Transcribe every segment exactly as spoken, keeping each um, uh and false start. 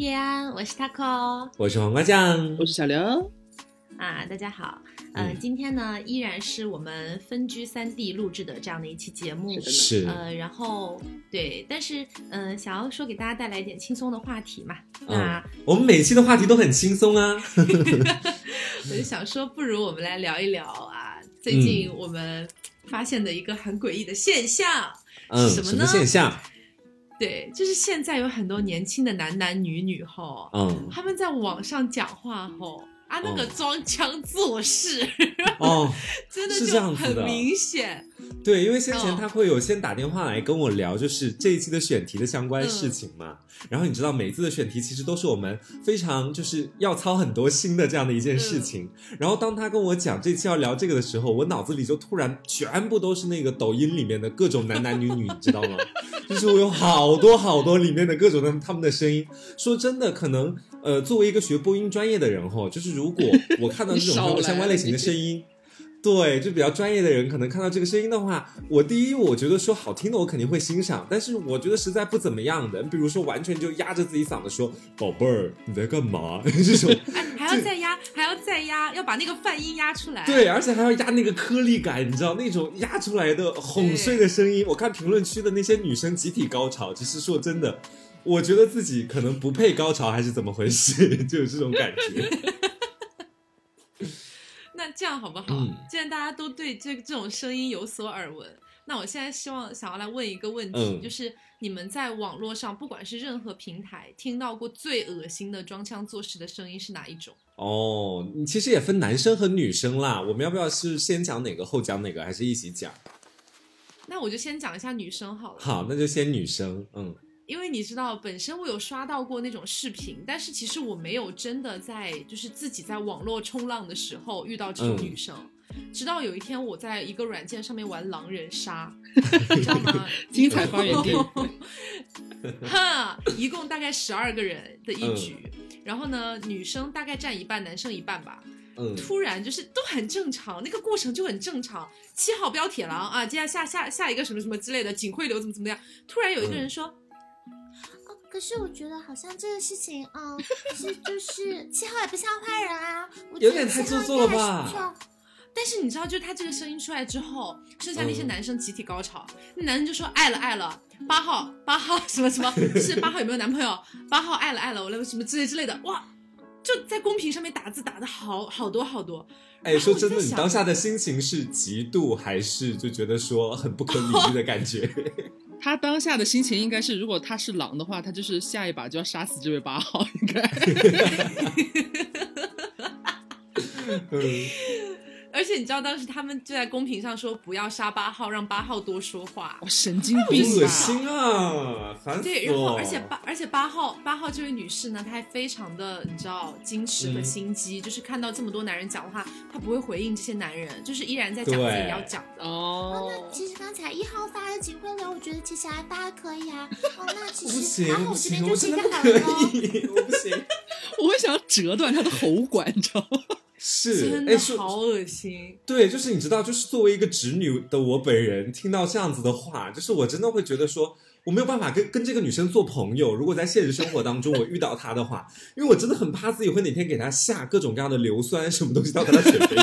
叶安，我是 Tako， 我是黄瓜酱，我是小刘啊，大家好。嗯、呃，今天呢依然是我们分居三地录制的这样的一期节目，是呃，然后对，但是嗯、呃，想要说给大家带来一点轻松的话题嘛，那、嗯、我们每期的话题都很轻松啊，我就想说，不如我们来聊一聊啊，最近我们发现的一个很诡异的现象，嗯，是什么呢？什么现象？对，就是现在有很多年轻的男男女女后，嗯，他们在网上讲话后。啊，那个装腔作势，哦，真的就很明显。对，因为先前他会有先打电话来跟我聊，就是这一期的选题的相关事情嘛。嗯、然后你知道，每一次的选题其实都是我们非常就是要操很多心的这样的一件事情。嗯、然后当他跟我讲这期要聊这个的时候，我脑子里就突然全部都是那个抖音里面的各种男男女女，你知道吗？就是我有好多好多里面的各种的他们的声音。说真的，可能呃，作为一个学播音专业的人吼、哦，就是。如果我看到这种相关类型的声音，对，就比较专业的人可能看到这个声音的话，我第一我觉得说好听的我肯定会欣赏，但是我觉得实在不怎么样的，比如说完全就压着自己嗓子说宝贝儿你在干嘛这种、哎、还要再压还要再压，要把那个泛音压出来，对，而且还要压那个颗粒感，你知道那种压出来的哄睡的声音，我看评论区的那些女生集体高潮，其实说真的我觉得自己可能不配高潮还是怎么回事，就有这种感觉那这样好不好、嗯、既然大家都对这这种声音有所耳闻，那我现在希望想要来问一个问题、嗯、就是你们在网络上不管是任何平台听到过最恶心的装腔作势的声音是哪一种？哦，你其实也分男生和女生啦，我们要不要是先讲哪个后讲哪个，还是一起讲？那我就先讲一下女生好了。好，那就先女生。嗯，因为你知道本身我有刷到过那种视频，但是其实我没有真的在就是自己在网络冲浪的时候遇到这种女生、嗯、直到有一天我在一个软件上面玩狼人杀你知道吗？精彩发言地哈，一共大概十二个人的一局、嗯、然后呢女生大概占一半男生一半吧，突然就是都很正常，那个过程就很正常，七号标铁狼啊，接下来下下下一个什么什么之类的警徽流怎么怎么样，突然有一个人说、嗯可是我觉得好像这个事情，嗯，是就是七号也不像坏人啊，有点太做作了吧。但是你知道，就是他这个声音出来之后，剩下那些男生集体高潮，那、嗯、男人就说爱了爱了，八号八号什么什么，是八号有没有男朋友？八号爱了爱了，我来什么之类之类的，哇，就在公屏上面打字打的好好多好多。哎，说真的，你当下的心情是嫉妒还是就觉得说很不可理喻的感觉？哦他当下的心情应该是，如果他是狼的话，他就是下一把就要杀死这位八号，应该。而且你知道，当时他们就在公屏上说不要杀八号，让八号多说话。哦、神经病、啊，恶心啊！烦死。对，然后而且八，而且八号，八号这位女士呢，她还非常的你知道矜持和心机、嗯，就是看到这么多男人讲话，她不会回应这些男人，就是依然在讲自己要讲的。哦。哦，那其实刚才一号发的警徽流，我觉得其实还发可以啊。哦，那其实然后我这边就是一个好了。我不行，我会想要折断他的喉管，你知道吗？是，真的好恶心。对，就是你知道，就是作为一个直女的我本人听到这样子的话，就是我真的会觉得说我没有办法跟跟这个女生做朋友，如果在现实生活当中我遇到她的话，因为我真的很怕自己会哪天给她下各种各样的硫酸什么东西到她的水杯里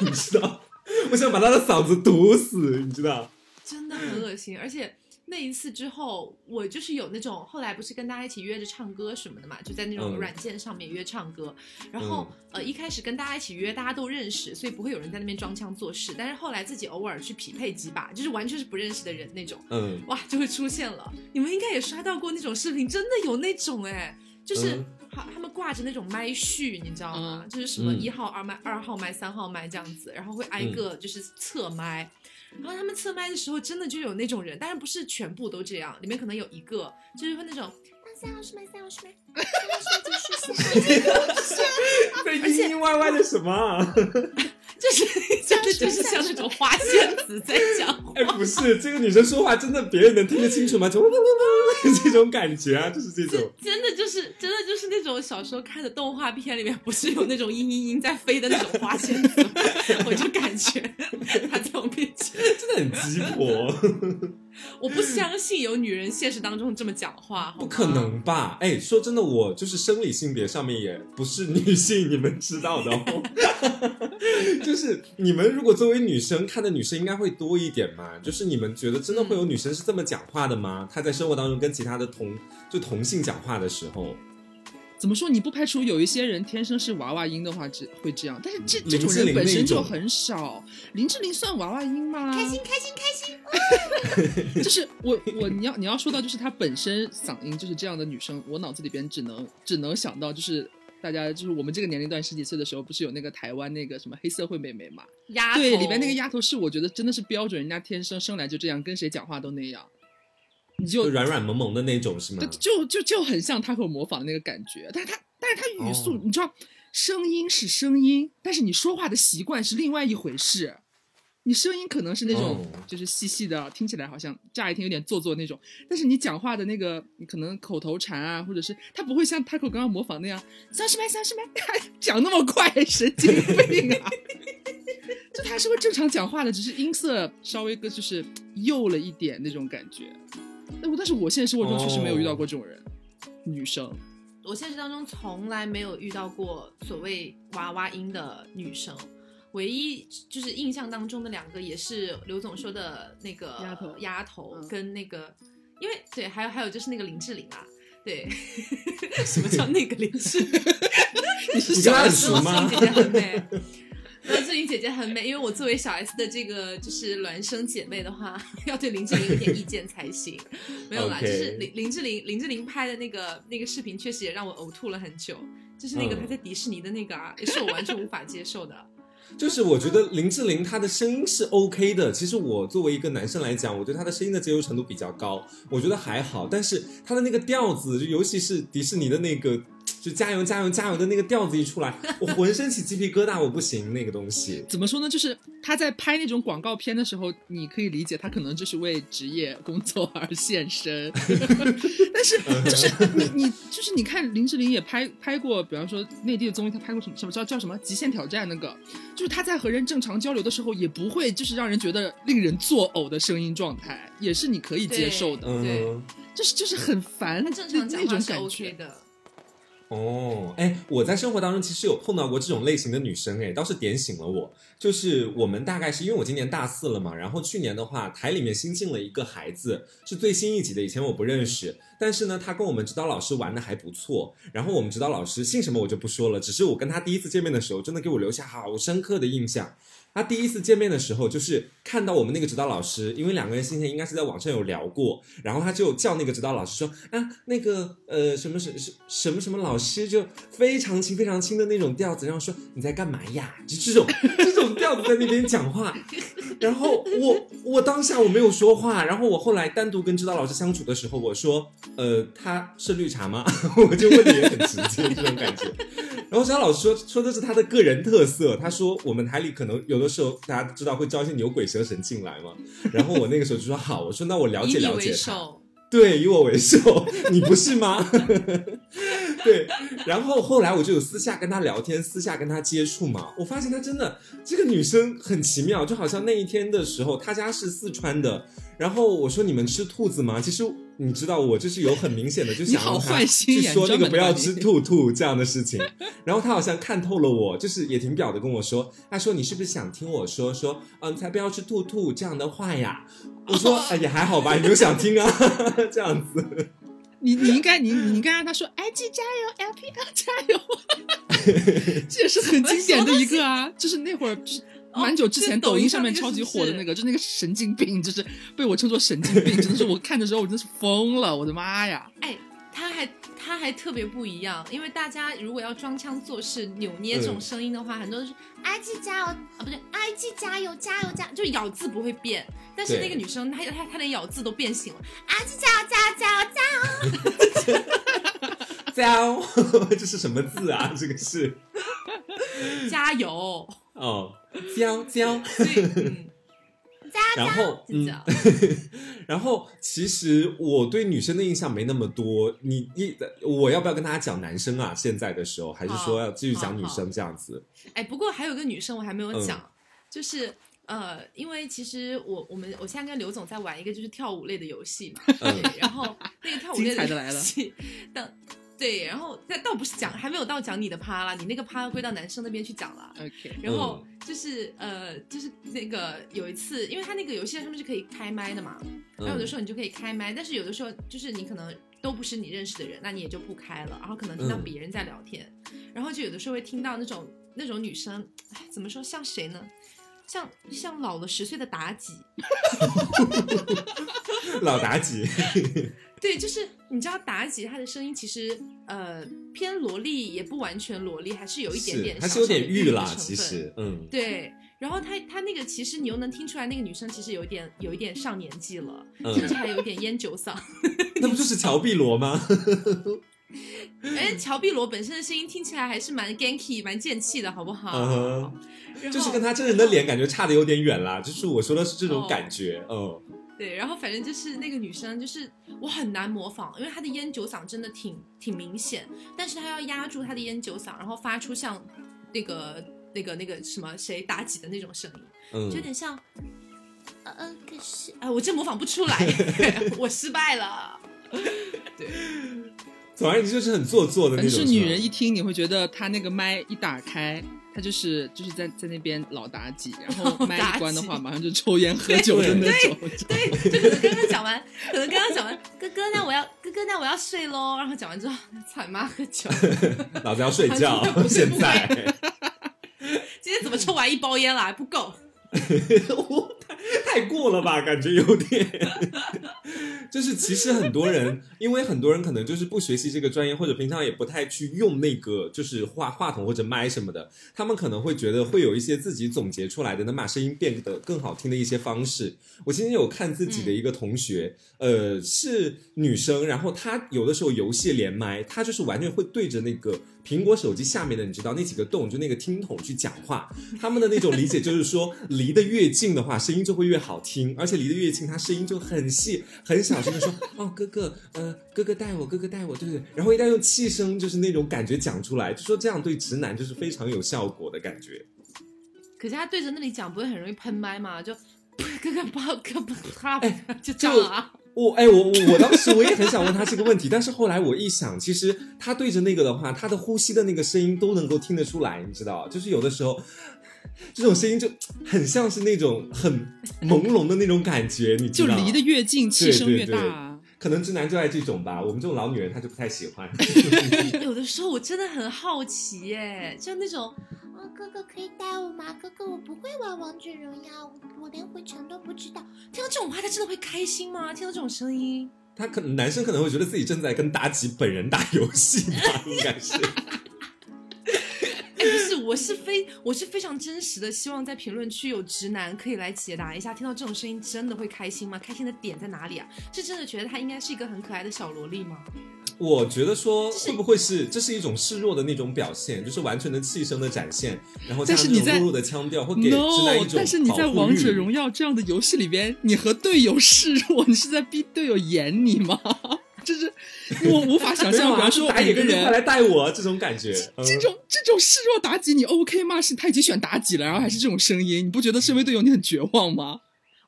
你知道，我想把她的嗓子堵死，你知道，真的很恶心。而且那一次之后，我就是有那种后来不是跟大家一起约着唱歌什么的嘛，就在那种软件上面约唱歌、嗯、然后、嗯、呃一开始跟大家一起约大家都认识，所以不会有人在那边装腔作势，但是后来自己偶尔去匹配几把，就是完全是不认识的人那种，嗯，哇就会出现了。你们应该也刷到过那种视频，真的有那种哎，就是、嗯、他们挂着那种麦序你知道吗、嗯、就是什么一号二麦二号麦三号麦这样子，然后会挨个就是侧麦、嗯，然后他们测麦的时候真的就有那种人，当然不是全部都这样，里面可能有一个就是会那种三号是麦三号是麦三号是麦这个是这阴阴歪歪的什么、啊、就是真的就是像那种花仙子在讲话。哎，不是，这个女生说话真的别人能听得清楚吗？这种感觉啊，就是这种真的就是真的就是那种小时候看的动画片里面不是有那种阴阴阴在飞的那种花仙子我就感觉她在我面前真的很鸡婆我不相信有女人现实当中这么讲话，不可能吧。哎，说真的，我就是生理性别上面也不是女性，你们知道的哦。就是你们如果作为女生看的女生应该会多一点嘛，就是你们觉得真的会有女生是这么讲话的吗？她在生活当中跟其他的同就同性讲话的时候，怎么说，你不排除有一些人天生是娃娃音的话会这样，但是这这种人本身就很少。林志玲算娃娃音吗？开心开心开心、哦、就是我我你要你要说到就是她本身嗓音就是这样的女生，我脑子里边只能只能想到就是大家就是我们这个年龄段十几岁的时候，不是有那个台湾那个什么黑社会妹妹嘛？丫头，对，里边那个丫头是我觉得真的是标准，人家天生生来就这样，跟谁讲话都那样，你就, 就软软萌萌的那种是吗？就就就很像Tako模仿的那个感觉，但是他但是他语速、哦、你知道，声音是声音，但是你说话的习惯是另外一回事。你声音可能是那种就是细细的、oh. 听起来好像乍一听有点做作那种，但是你讲话的那个你可能口头禅啊，或者是他不会像Tako刚刚模仿那样三十迈三十迈讲那么快，神经病啊。就他是会正常讲话的，只是音色稍微就是幼了一点那种感觉。但是我现实生活中确实没有遇到过这种人、oh. 女生，我现实当中从来没有遇到过所谓娃娃音的女生，唯一就是印象当中的两个也是刘总说的那个丫头丫头跟那个、嗯、因为对还有还有就是那个林志玲啊，对什么叫那个林志玲你是小 S 吗？姐姐很美，林志玲姐姐很美，因为我作为小 S 的这个就是孪生姐妹的话，要对林志玲有点意见才行。没有啦， okay. 就是林林志玲林志玲拍的那个那个视频，确实也让我呕吐了很久。就是那个她在迪士尼的那个啊，也、嗯、是我完全无法接受的。就是我觉得林志玲她的声音是 OK 的，其实我作为一个男生来讲，我对她的声音的接受程度比较高，我觉得还好。但是她的那个调子，尤其是迪士尼的那个就加油加油加油的那个调子一出来，我浑身起鸡皮疙瘩，我不行那个东西。怎么说呢，就是她在拍那种广告片的时候，你可以理解她可能就是为职业工作而献身但是就是你你就是你看林志玲也拍拍过，比方说内地的综艺，她拍过什么什么叫叫什么极限挑战，那个就是她在和人正常交流的时候也不会就是让人觉得令人作呕的声音状态，也是你可以接受的。 对, 对、嗯、就是就是很烦，她正常讲话是 OK 的哦。哎，我在生活当中其实有碰到过这种类型的女生，哎，倒是点醒了我。就是我们大概是因为我今年大四了嘛，然后去年的话台里面新进了一个孩子，是最新一级的，以前我不认识，但是呢他跟我们指导老师玩的还不错，然后我们指导老师姓什么我就不说了，只是我跟他第一次见面的时候真的给我留下好深刻的印象。他第一次见面的时候就是看到我们那个指导老师，因为两个人先前应该是在网上有聊过，然后他就叫那个指导老师说啊，那个呃什么什么什么什么老师，就非常轻非常轻的那种调子，然后说你在干嘛呀，就这种这种调子在那边讲话然后我我当下我没有说话，然后我后来单独跟指导老师相处的时候，我说呃他是绿茶吗我就问的也很直接这种感觉。然后指导老师说说的是他的个人特色，他说我们台里可能有的时候大家知道会招一些牛鬼蛇神进来嘛，然后我那个时候就说好，我说那我了解了解他，对，以我为首，你不是吗对，然后后来我就有私下跟他聊天，私下跟他接触嘛，我发现他真的这个女生很奇妙，就好像那一天的时候他家是四川的，然后我说你们吃兔子吗，其实你知道我就是有很明显的就想让他去说那个不要吃兔兔这样的事情，然后他好像看透了我，就是也挺表的跟我说，他说你是不是想听我说说嗯、啊、才不要吃兔兔这样的话呀，我说、哎、也还好吧，你没有想听啊这样子。你你应该你你应该让他说 I G 加油 L P L 加油这也是很经典的一个啊，就是那会儿就是蛮久之前抖音上面超级火的那个，就是那个神经病，就是被我称作神经病真的是我看的时候我真是疯了，我的妈呀。哎，他还他还特别不一样，因为大家如果要装腔作势扭捏这种声音的话，很多都是 I G 加油啊，不对 I G 加油加油加，就咬字不会变，但是那个女生她她她连咬字都变形了 I G 加油加油加油加油这是什么字啊这个是加油哦，娇娇，嗯，然后，嗯，然后，其实我对女生的印象没那么多。你一，我要不要跟大家讲男生啊？现在的时候，还是说要继续讲女生这样子？哎，不过还有个女生我还没有讲，嗯、就是呃，因为其实我我们我现在跟刘总在玩一个就是跳舞类的游戏嘛，嗯、对，然后那个跳舞类的游戏，等对，然后但倒不是讲，还没有到讲你的趴啦，你那个趴归到男生那边去讲了。OK， 然后就是、嗯、呃，就是那个有一次，因为他那个游戏上面是可以开麦的嘛，然后有的时候你就可以开麦，但是有的时候就是你可能都不是你认识的人，那你也就不开了，然后可能听到别人在聊天，嗯、然后就有的时候会听到那种那种女生，哎，怎么说像谁呢？像像老了十岁的妲己，老妲己，对，就是你知道妲己她的声音其实呃偏萝莉，也不完全萝莉，还是有一点点小小，还是有点欲啦，其实，嗯，对。然后她她那个其实你又能听出来，那个女生其实有一点有一点上年纪了，甚至还有一点烟酒嗓。那不就是乔碧萝吗？哎，乔碧萝本身的声音听起来还是蛮 ganky 蛮贱气的，好不好？ uh-huh. 然后就是跟他真人的脸感觉差的有点远啦，就是我说的是这种感觉。哦，嗯，对，然后反正就是那个女生就是我很难模仿，因为她的烟酒嗓真的挺挺明显，但是她要压住她的烟酒嗓，然后发出像那个那个那个什么谁妲己的那种声音，嗯，就有点像呃可是哎，我真模仿不出来。我失败了。对，总而言之就是很做作的那种。但是女人一听你会觉得她那个麦一打开，她就是就是在在那边老妲己，然后麦一关的话马上就抽烟喝酒的那种。对， 对， 对，就可能刚刚讲完，可能刚刚讲完哥哥那我要哥哥那我要睡咯，然后讲完之后操你妈喝酒，老子要睡觉。现在今天怎么抽完一包烟了还不够。太过了吧，感觉有点。就是其实很多人，因为很多人可能就是不学习这个专业，或者平常也不太去用那个就是话话筒或者麦什么的，他们可能会觉得会有一些自己总结出来的能把声音变得更好听的一些方式。我今天有看自己的一个同学，嗯，呃，是女生，然后她有的时候游戏连麦，她就是完全会对着那个苹果手机下面的你知道那几个洞，就那个听筒去讲话。他们的那种理解就是说，离得越近的话声音就会越好听，而且离得越近她声音就很细很小声的说哦哥哥呃哥哥带我哥哥带我，对对，然后一旦用气声就是那种感觉讲出来，就说这样对直男就是非常有效果的感觉。可是他对着那里讲不会很容易喷麦吗？就哥哥抱哥哥他就这样啊。我哎，我我当时我也很想问他这个问题，但是后来我一想，其实他对着那个的话，他的呼吸的那个声音都能够听得出来，你知道，就是有的时候这种声音就很像是那种很朦胧的那种感觉，你知道，就离得越近，气声越大，啊。对对对，可能直男就爱这种吧，我们这种老女人她就不太喜欢。有的时候我真的很好奇耶，就那种啊，哦，哥哥可以带我吗？哥哥我不会玩王者荣耀，我连回城都不知道。听到这种话他真的会开心吗？听到这种声音，他可能男生可能会觉得自己正在跟妲己本人打游戏吧，应该是。不是，我是非我是非常真实的，希望在评论区有直男可以来解答一下，听到这种声音真的会开心吗？开心的点在哪里啊？是真的觉得她应该是一个很可爱的小萝莉吗？我觉得说会不会是这是一种示弱的那种表现，就是完全的气声的展现，然后加上那种弱弱的腔调会给直男一种保护欲。但是你在王者荣耀这样的游戏里边，你和队友示弱，你是在逼队友演你吗？就是我无法想象，比方说打野跟人快来带我这种感觉，嗯，这种这种示弱妲己你 OK 吗？是太极拳妲己了，然后还是这种声音，你不觉得身为队友你很绝望吗？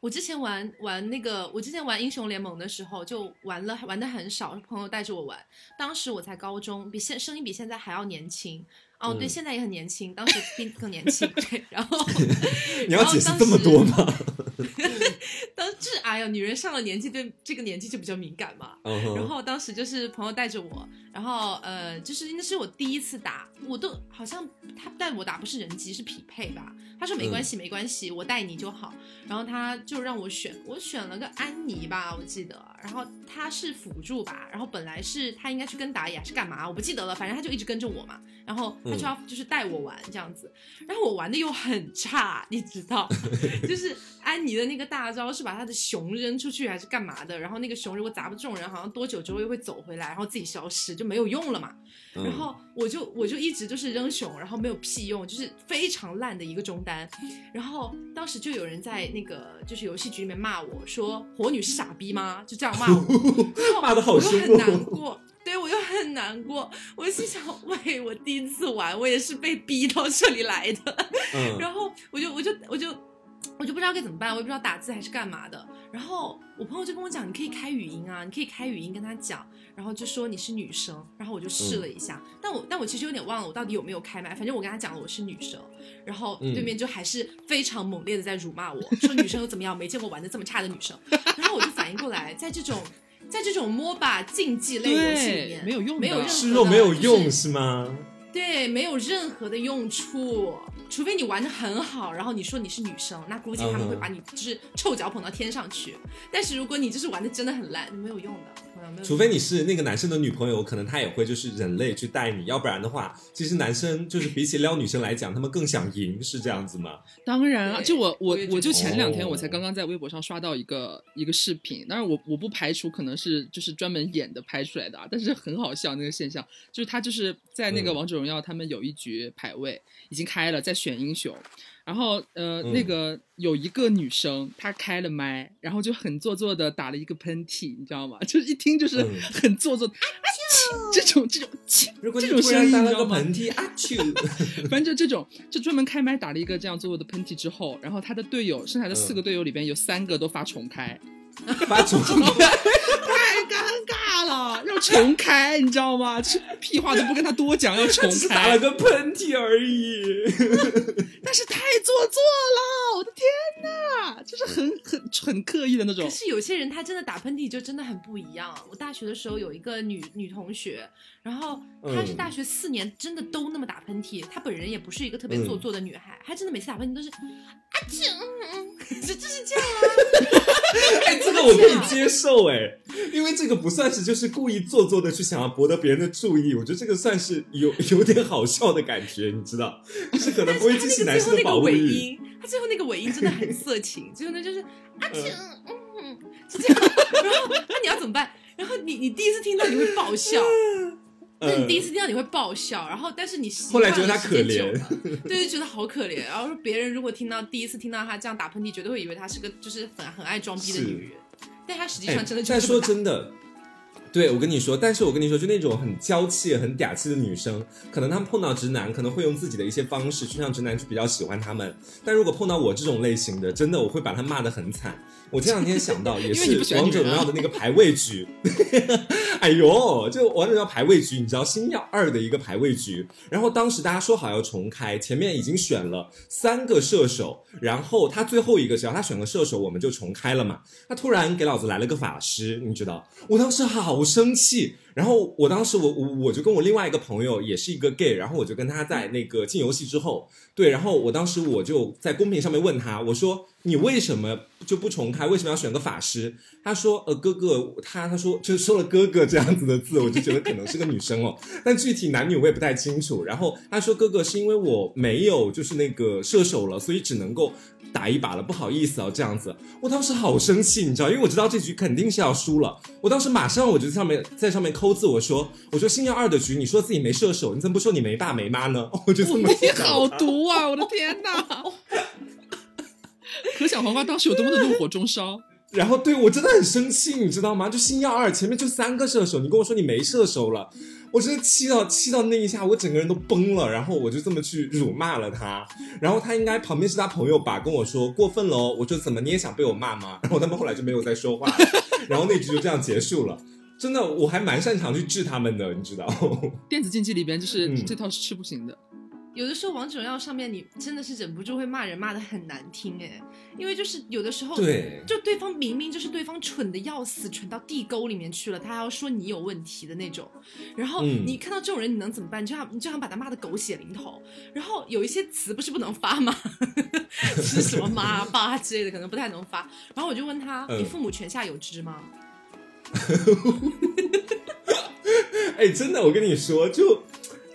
我之前玩玩那个，我之前玩英雄联盟的时候，就玩了玩的很少，朋友带着我玩，当时我才高中，比现声音比现在还要年轻。哦，对，嗯，现在也很年轻，当时更更年轻。对，然后你要解释这么多吗？当时哎呀，女人上了年纪，对这个年纪就比较敏感嘛。Uh-huh. 然后当时就是朋友带着我，然后呃，就是那是我第一次打，我都好像他带我打不是人机是匹配吧？他说没关系，嗯，没关系，我带你就好。然后他就让我选，我选了个安妮吧，我记得。然后他是辅助吧，然后本来是他应该去跟打野还是干嘛，我不记得了，反正他就一直跟着我嘛。然后他就要就是带我玩这样子，然后我玩的又很差，你知道，就是安妮的那个大招是把他的熊扔出去还是干嘛的，然后那个熊如果砸不中人，好像多久之后又会走回来，然后自己消失就没有用了嘛。然后我就我就一直就是扔熊，然后没有屁用，就是非常烂的一个中单。然后当时就有人在那个就是游戏局里面骂我说火女是傻逼吗？就这样骂我，骂得好凶，我很难过。对，我又很难过，我心想喂，我第一次玩我也是被逼到这里来的，嗯，然后我就我就我就我就不知道该怎么办，我也不知道打字还是干嘛的。然后我朋友就跟我讲，你可以开语音啊，你可以开语音跟他讲，然后就说你是女生。然后我就试了一下，嗯、但我但我其实有点忘了我到底有没有开麦，反正我跟他讲了我是女生，然后对面就还是非常猛烈的在辱骂我，嗯、说女生又怎么样，没见过玩的这么差的女生。然后我就反应过来，在这种在这种 M O B A 竞技类游戏里面没有用，没有任何吃肉没有用、就是、是吗？对，没有任何的用处，除非你玩得很好，然后你说你是女生，那估计他们会把你就是臭脚捧到天上去。但是如果你就是玩得真的很烂，没有用的。除非你是那个男生的女朋友，可能他也会就是人类去带你，要不然的话，其实男生就是比起撩女生来讲，他们更想赢，是这样子吗？当然啊，就我我我就前两天我才刚刚在微博上刷到一个一个视频，当然我我不排除可能是就是专门演的拍出来的、啊，但是很好笑那个现象，就是他就是在那个王者荣耀他们有一局排位已经开了，在选英雄。然后呃、嗯，那个有一个女生，她开了麦，然后就很做作的打了一个喷嚏，你知道吗？就是一听就是很做作的、嗯、啊这种这种如果你突然打了个喷嚏啊啾，反正就这种，就专门开麦打了一个这样做作的喷嚏之后，然后她的队友，剩下的四个队友里边有三个都发重开，发重开，太尴尬了，要重开，你知道吗？屁话都不跟他多讲，要重开，只是打了个喷嚏而已。但是太做作了，我的天哪，就是很很很刻意的那种。可是有些人他真的打喷嚏就真的很不一样。我大学的时候有一个女女同学，然后她是大学四年真的都那么打喷嚏，她本人也不是一个特别做作的女孩，她真的每次打喷嚏都是啊这这就是这样啊。哎，这个我可以接受哎，因为这个不算是就是故意做作的去想要博得别人的注意，我觉得这个算是有有点好笑的感觉，你知道，就是可能不会激起男生的保护欲。他最后那个尾音真的很色情，最后呢就是啊这嗯是这样，然后那你要怎么办？然后你你第一次听到你会爆笑。那你第一次听到你会爆笑，然后但是你习惯了时间久了，后来觉得他可怜，对，就觉得好可怜。然后说别人如果听到第一次听到他这样打喷嚏，绝对会以为他是个就是很很爱装逼的女人，但他实际上真的就。但说真的，对我跟你说，但是我跟你说，就那种很娇气、很嗲气的女生，可能他们碰到直男，可能会用自己的一些方式去让直男就比较喜欢他们。但如果碰到我这种类型的，真的我会把他骂得很惨。我前两天想到也是王者荣耀的那个排位局，哎呦，就王者荣耀排位局，你知道星耀二的一个排位局，然后当时大家说好要重开，前面已经选了三个射手，然后他最后一个只要他选个射手我们就重开了嘛，他突然给老子来了个法师，你知道，我当时好生气。然后我当时我我我就跟我另外一个朋友也是一个 gay， 然后我就跟他在那个进游戏之后，对，然后我当时我就在公屏上面问他，我说你为什么就不重开？为什么要选个法师？他说呃哥哥，他他说就说了哥哥这样子的字，我就觉得可能是个女生哦，但具体男女我也不太清楚。然后他说哥哥是因为我没有就是那个射手了，所以只能够打一把了，不好意思哦这样子。我当时好生气，你知道，因为我知道这局肯定是要输了。我当时马上我就在上面在上面抠字，我说我说星耀二的局，你说自己没射手，你怎么不说你没爸没妈呢？我就这么想。你好毒啊！我的天哪！可想黄瓜当时有多么的怒火中烧。然后对我真的很生气，你知道吗？就星耀二前面就三个射手，你跟我说你没射手了，我真的气到气到那一下，我整个人都崩了。然后我就这么去辱骂了他，然后他应该旁边是他朋友吧，跟我说过分了哦。我说怎么你也想被我骂吗？然后他们后来就没有再说话了，然后那局就这样结束了。真的，我还蛮擅长去治他们的，你知道。电子竞技里边就是、嗯、这套是吃不行的。有的时候王者荣耀上面你真的是忍不住会骂人，骂得很难听哎，因为就是有的时候对，就对方明明就是对方蠢的要死，蠢到地沟里面去了，他还要说你有问题的那种，然后你看到这种人你能怎么办？你就想你就想把他骂得狗血淋头。然后有一些词不是不能发吗？是什么妈爸之类的可能不太能发。然后我就问他、嗯、你父母泉下有知吗？哎，真的，我跟你说，就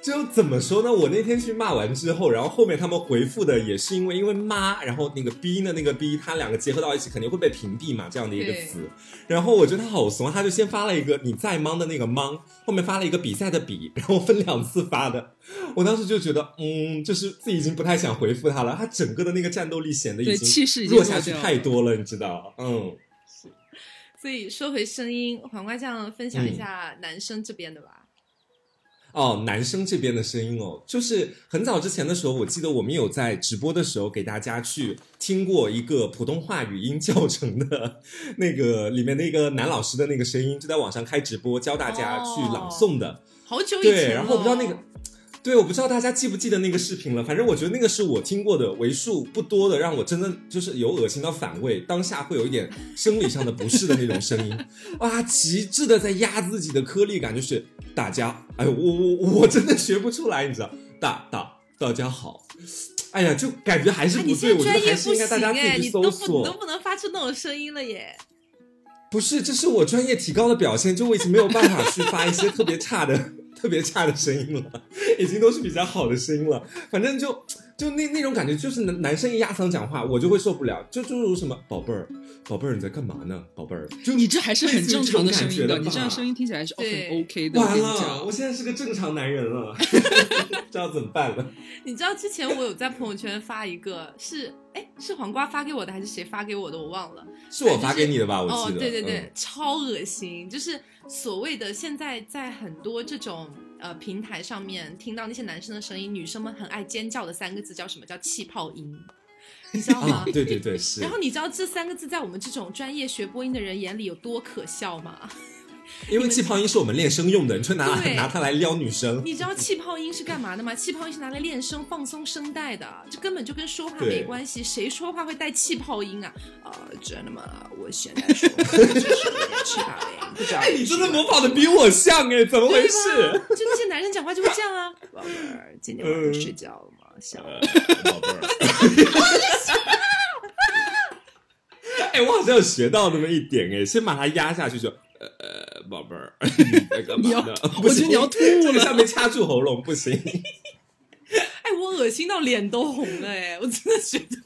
就怎么说呢？我那天去骂完之后，然后后面他们回复的也是因为因为妈，然后那个 B 呢，那个 B 他两个结合到一起肯定会被屏蔽嘛，这样的一个词。然后我觉得他好怂，他就先发了一个你在忙的那个忙，后面发了一个比赛的比，然后分两次发的。我当时就觉得，嗯，就是自己已经不太想回复他了，他整个的那个战斗力显得已经弱下去太多了，你知道，嗯。所以说回声音，黄瓜酱分享一下男生这边的吧。嗯哦，男生这边的声音哦，就是很早之前的时候，我记得我们有在直播的时候给大家去听过一个普通话语音教程的那个里面那个男老师的那个声音，就在网上开直播教大家去朗诵的，哦、好久以前了。对，然后我不知道那个，对，我不知道大家记不记得那个视频了。反正我觉得那个是我听过的为数不多的，让我真的就是有恶心到反胃，当下会有一点生理上的不适的那种声音，哇，极致的在压自己的颗粒感，就是。大家，哎，我我我真的学不出来，你知道？大大大家好，哎呀，就感觉还是不对，我觉得还是应该大家自己搜索。你都不能发出那种声音了耶！不是，这是我专业提高的表现，就我已经没有办法去发一些特别差的、特别差的声音了，已经都是比较好的声音了。反正就就那那种感觉，就是男生一压嗓讲话，我就会受不了。就诸如什么宝贝儿，宝贝儿你在干嘛呢？宝贝儿，就你这还是很正常的声音的，你这样声音听起来是很 OK 的。完了，我现在是个正常男人了，这要怎么办了？你知道之前我有在朋友圈发一个是。哎，是黄瓜发给我的还是谁发给我的？我忘了，是我发给你的吧？就是、我记得。哦，对对对，嗯、超恶心！就是所谓的现在在很多这种呃平台上面听到那些男生的声音，女生们很爱尖叫的三个字叫什么？叫气泡音，你知道吗？啊、对对对，是。然后你知道这三个字在我们这种专业学播音的人眼里有多可笑吗？因为气泡音是我们练声用的，你就拿拿它来撩女生。你知道气泡音是干嘛的吗？气泡音是拿来练声、放松声带的，这根本就跟说话没关系。谁说话会带气泡音啊？呃，真的吗？我现在说话就是气泡音，不知道。哎，你真的模仿的比我像哎，怎么回事？就那些男生讲话就会这样啊。宝贝儿，今天晚上睡觉了吗？想、呃、宝贝儿。哎，我好像有学到那么一点哎，先把它压下去就。呃，宝贝儿，你在干嘛呢？我觉得你要吐了，这个下面掐住喉咙不行。哎，我恶心到脸都红了哎，我真的觉得。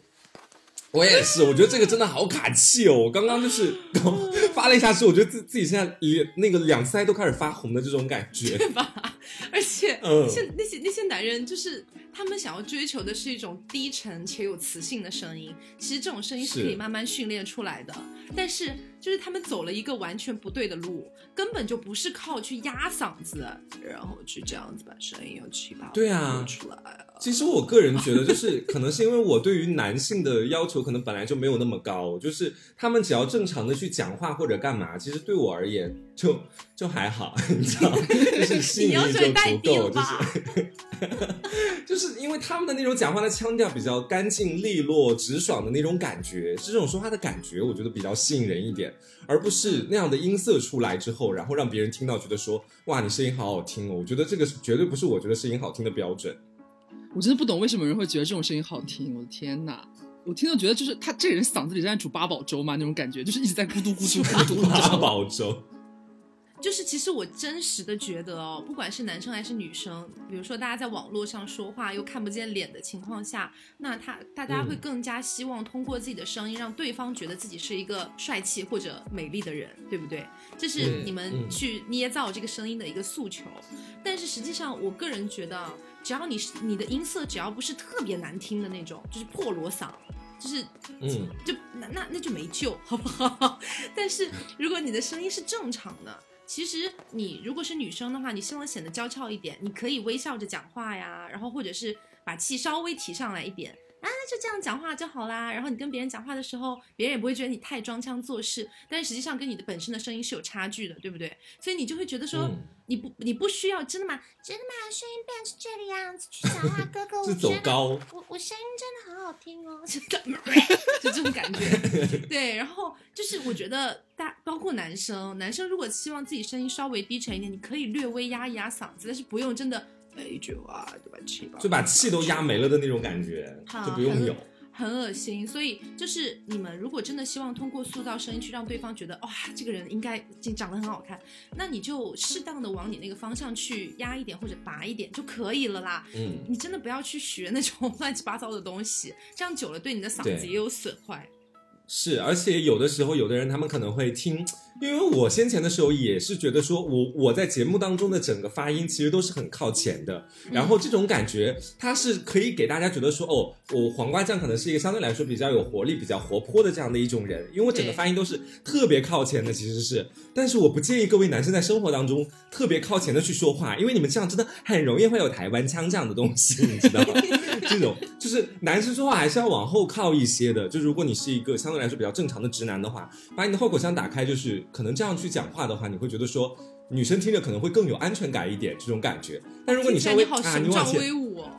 我也是，我觉得这个真的好卡气哦！我刚刚就是刚发了一下之后，我觉得自自己现在脸那个两腮都开始发红的这种感觉，对吧？而且，嗯，现那些那些男人就是他们想要追求的是一种低沉且有磁性的声音，其实这种声音是可以慢慢训练出来的，但是就是他们走了一个完全不对的路，根本就不是靠去压嗓子，然后去这样子把声音有气泡对啊出来了。其实我个人觉得，就是可能是因为我对于男性的要求可能本来就没有那么高，就是他们只要正常的去讲话或者干嘛，其实对我而言就就还好，你知道，就是吸引力就足够，就是就是因为他们的那种讲话的腔调比较干净利落、直爽的那种感觉，这种说话的感觉，我觉得比较吸引人一点，而不是那样的音色出来之后，然后让别人听到觉得说，哇，你声音好好听哦。我觉得这个绝对不是我觉得声音好听的标准。我真的不懂为什么人会觉得这种声音好听，我的天哪！我听到觉得就是他这人嗓子里在煮八宝粥嘛，那种感觉就是一直在咕嘟咕嘟咕嘟八宝粥。就是其实我真实的觉得哦，不管是男生还是女生，比如说大家在网络上说话又看不见脸的情况下，那他大家会更加希望通过自己的声音让对方觉得自己是一个帅气或者美丽的人，对不对？这是你们去捏造这个声音的一个诉求。但是实际上我个人觉得，只要你你的音色只要不是特别难听的那种，就是破锣嗓，就是，嗯，就那那那就没救，好不好？但是如果你的声音是正常的，其实你如果是女生的话，你希望显得娇俏一点，你可以微笑着讲话呀，然后或者是把气稍微提上来一点啊，就这样讲话就好啦。然后你跟别人讲话的时候，别人也不会觉得你太装腔作势，但实际上跟你的本身的声音是有差距的，对不对？所以你就会觉得说，嗯、你不你不需要真的吗？真的吗？声音变成这个样子去讲话，哥哥，我觉得我我声音真的好好听哦，就这种感觉。对，然后就是我觉得大包括男生，男生如果希望自己声音稍微低沉一点，你可以略微压一压嗓子，但是不用真的。一句话就把气就把气都压没了的那种感觉，就不用有 很, 很恶心。所以就是你们如果真的希望通过塑造声音去让对方觉得哇、哦，这个人应该长得很好看，那你就适当的往你那个方向去压一点或者拔一点就可以了啦。嗯，你真的不要去学那种乱七八糟的东西，这样久了对你的嗓子也有损坏。是，而且有的时候有的人他们可能会听因为我先前的时候也是觉得说我我在节目当中的整个发音其实都是很靠前的，然后这种感觉它是可以给大家觉得说哦，我黄瓜酱可能是一个相对来说比较有活力比较活泼的这样的一种人，因为我整个发音都是特别靠前的其实是，但是我不建议各位男生在生活当中特别靠前的去说话，因为你们这样真的很容易会有台湾腔这样的东西你知道吗这种就是男生说话还是要往后靠一些的，就如果你是一个相对来说比较正常的直男的话，把你的后口腔打开，就是可能这样去讲话的话，你会觉得说女生听着可能会更有安全感一点这种感觉，但如果你稍微你好雄壮威武哦，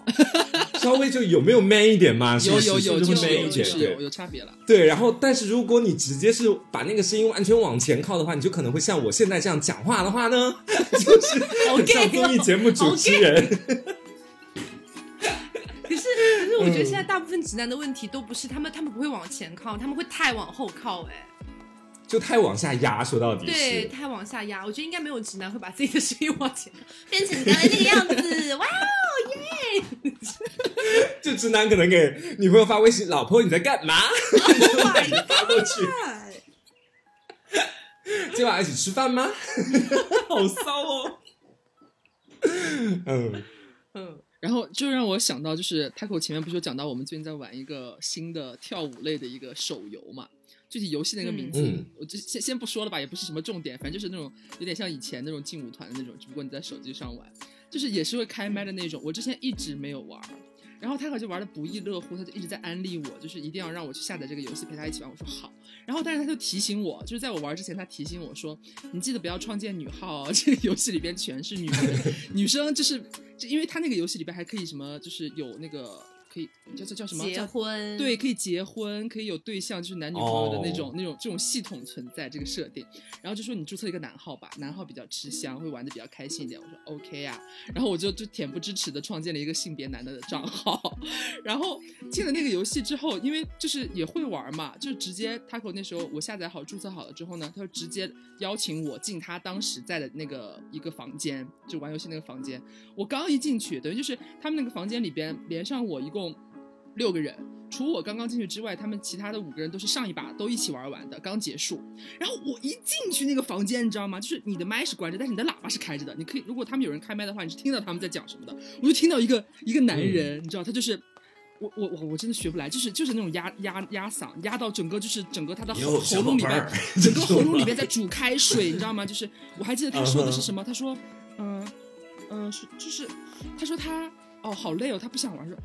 稍微就有没有 man 一点嘛？有有有有 man 一点，有有差别了。对，然后但是如果你直接是把那个声音完全往前靠的话，你就可能会像我现在这样讲话的话呢，就是很像综艺节目主持人。可是可是我觉得现在大部分直男的问题都不是他们他们不会往前靠，他们会太往后靠哎。就太往下压，说到底是对，太往下压。我觉得应该没有直男会把自己的声音往前变成你刚才那个样子，哇哦耶！就直男可能给女朋友发微信，老婆你在干嘛？发过去，今晚一起吃饭吗？好骚哦。嗯嗯，然后就让我想到，就是 Tako 前面不是有讲到我们最近在玩一个新的跳舞类的一个手游嘛？具体游戏那个名字、嗯、我就先先不说了吧，也不是什么重点，反正就是那种有点像以前那种劲舞团的那种，只不过你在手机上玩，就是也是会开麦的那种。我之前一直没有玩，然后他可就玩的不亦乐乎，他就一直在安利我，就是一定要让我去下载这个游戏陪他一起玩。我说好，然后但是他就提醒我，就是在我玩之前他提醒我说，你记得不要创建女号、哦、这个游戏里边全是女人女生，就是就因为他那个游戏里边还可以什么，就是有那个可以叫叫什么结婚，对，可以结婚，可以有对象，就是男女朋友的那种、oh. 那种这种系统存在这个设定。然后就说你注册一个男号吧，男号比较吃香，会玩的比较开心一点。我说 OK 啊，然后我就就恬不知耻的创建了一个性别男的的账号。然后进了那个游戏之后，因为就是也会玩嘛，就直接 Tako 那时候我下载好注册好了之后呢，他就直接邀请我进他当时在的那个一个房间，就玩游戏那个房间。我刚一进去，等于就是他们那个房间里边连上我一共六个人，除我刚刚进去之外，他们其他的五个人都是上一把都一起玩完的，刚结束。然后我一进去那个房间，你知道吗？就是你的麦是关着，但是你的喇叭是开着的。你可以，如果他们有人开麦的话，你是听到他们在讲什么的。我就听到一个一个男人，嗯、你知道，他就是我我我我真的学不来，就是就是那种压压压嗓，压到整个就是整个他的喉喉咙里面，整个喉咙里面在煮开水，你知道吗？就是我还记得他说的是什么，他说，嗯、呃、嗯、呃，就是他说他哦好累哦，他不想玩，说。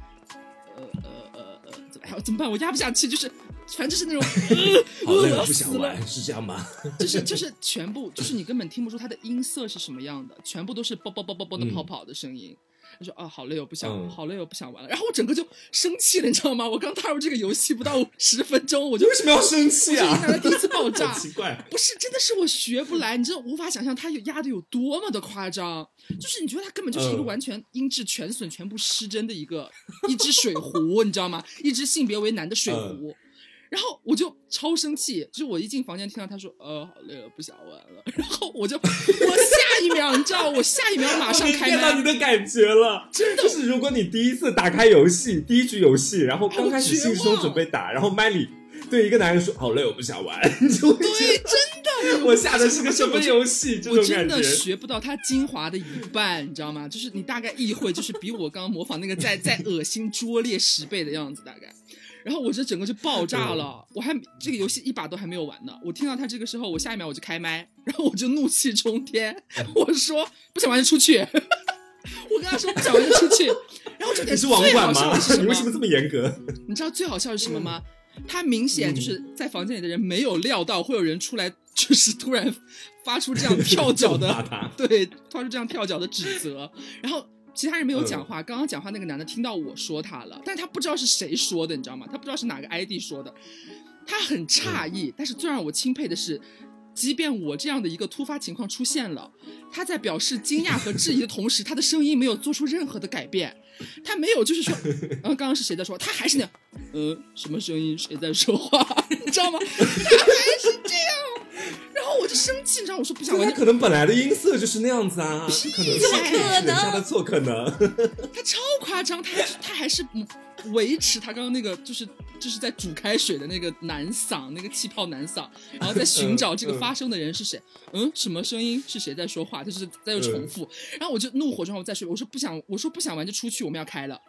呃呃呃呃，怎么怎么办？我压不下去，就是反正就是那种，呃、好累，我不想玩，是这样吗？就是就是全部，就是你根本听不出它的音色是什么样的，全部都是啵啵啵啵啵的泡泡的声音。他、嗯、说啊，好累，我不想，嗯、好累，我不想玩了。然后我整个就生气了，你知道吗？我刚踏入这个游戏不到十分钟，我就为什么要生气啊？我就迎来了第一次爆炸，奇怪，不是，真的是我学不来，你真的无法想象它有压的有多么的夸张。就是你觉得它根本就是一个完全音质全损、全部失真的一个一只水壶，你知道吗？一只性别为男的水壶。嗯、然后我就超生气，就是我一进房间听到他说，呃，好累了，不想玩了。然后我就我下一秒，你知道，我下一秒马上开麦。我看到你的感觉了，真的就是如果你第一次打开游戏，第一局游戏，然后刚开始新手准备打，然后麦里。对一个男人说好累我不想玩，你就会对，真的我下的是个什么游戏，我真的学不到他精华的一半，你知道吗？就是你大概意会，就是比我刚刚模仿那个再再恶心拙劣十倍的样子大概。然后我这整个就爆炸了，我还这个游戏一把都还没有玩呢，我听到他这个时候，我下一秒我就开麦，然后我就怒气冲天，我说不想玩就出去。我跟他说不想玩就出去。然后这点最好笑是什么？你是网管吗？你为什么这么严格？你知道最好笑是什么吗？嗯，他明显就是在房间里的人没有料到会有人出来，就是突然发出这样跳脚的对，发出这样跳脚的指责。然后其他人没有讲话，刚刚讲话那个男的听到我说他了，但他不知道是谁说的，你知道吗？他不知道是哪个 I D 说的，他很诧异。但是最让我钦佩的是，即便我这样的一个突发情况出现了，他在表示惊讶和质疑的同时，他的声音没有做出任何的改变。他没有就是说，然后刚刚是谁在说，他还是那样，呃，什么声音，谁在说话，你知道吗？他还是这样。然后我就生气现场我说不想玩。他可能本来的音色就是那样子啊，不可能，怎么可能？他的错可能。他超夸张，他他还是维持他刚刚那个就是就是在煮开水的那个男嗓，那个气泡男嗓，然后在寻找这个发声的人是谁，嗯，嗯什么声音是谁在说话，就是在又重复。嗯、然后我就怒火中烧，我再睡，我说不想，我说不想玩就出去，我们要开了。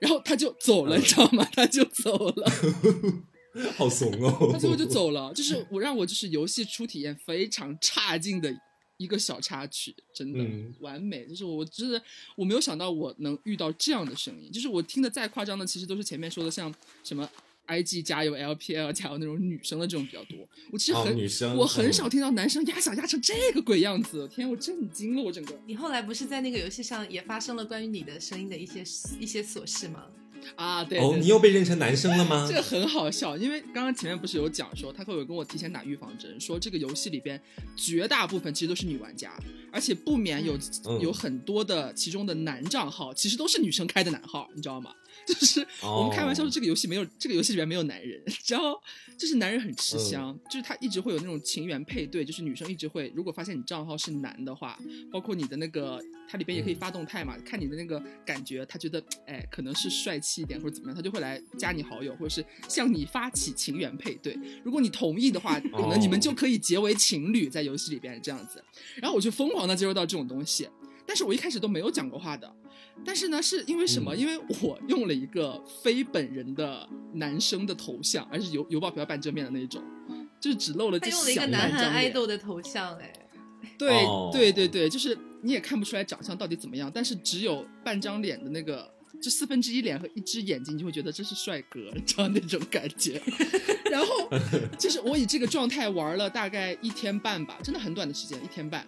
然后他就走了，你知道吗？他就走了。好怂哦！他最后就走了，就是我让我就是游戏初体验非常差劲的一个小插曲，真的、嗯、完美。就是我真的我没有想到我能遇到这样的声音，就是我听的再夸张的，其实都是前面说的像什么 I G 加油 L P L 加油那种女生的这种比较多。我其实很、哦、女生我很少听到男生压小压成这个鬼样子，天，我震惊了，我整个。你后来不是在那个游戏上也发生了关于你的声音的一些一些琐事吗？啊，对哦， oh, 你又被认成男生了吗？这个很好笑，因为刚刚前面不是有讲说他会有跟我提前打预防针，说这个游戏里边绝大部分其实都是女玩家，而且不免有、嗯、有很多的其中的男账号其实都是女生开的男号，你知道吗？就是我们开玩笑说这个游戏没有、oh. 这个游戏里边没有男人，然后就是男人很吃香、嗯、就是他一直会有那种情缘配对，就是女生一直会，如果发现你账号是男的话，包括你的那个他里边也可以发动态嘛、嗯、看你的那个感觉，他觉得哎可能是帅气一点或者怎么样，他就会来加你好友，或者是向你发起情缘配对，如果你同意的话可能你们就可以结为情侣，在游戏里边这样子。然后我就疯狂的接受到这种东西，但是我一开始都没有讲过话的，但是呢是因为什么、嗯、因为我用了一个非本人的男生的头像，而是邮邮报票半遮面的那种，就是只露了这小半张脸，他用了一个男韩 idol 的头像、欸、对、哦、对对对，就是你也看不出来长相到底怎么样，但是只有半张脸的那个就四分之一脸和一只眼睛，你就会觉得这是帅哥，你知道那种感觉。然后就是我以这个状态玩了大概一天半吧，真的很短的时间，一天半。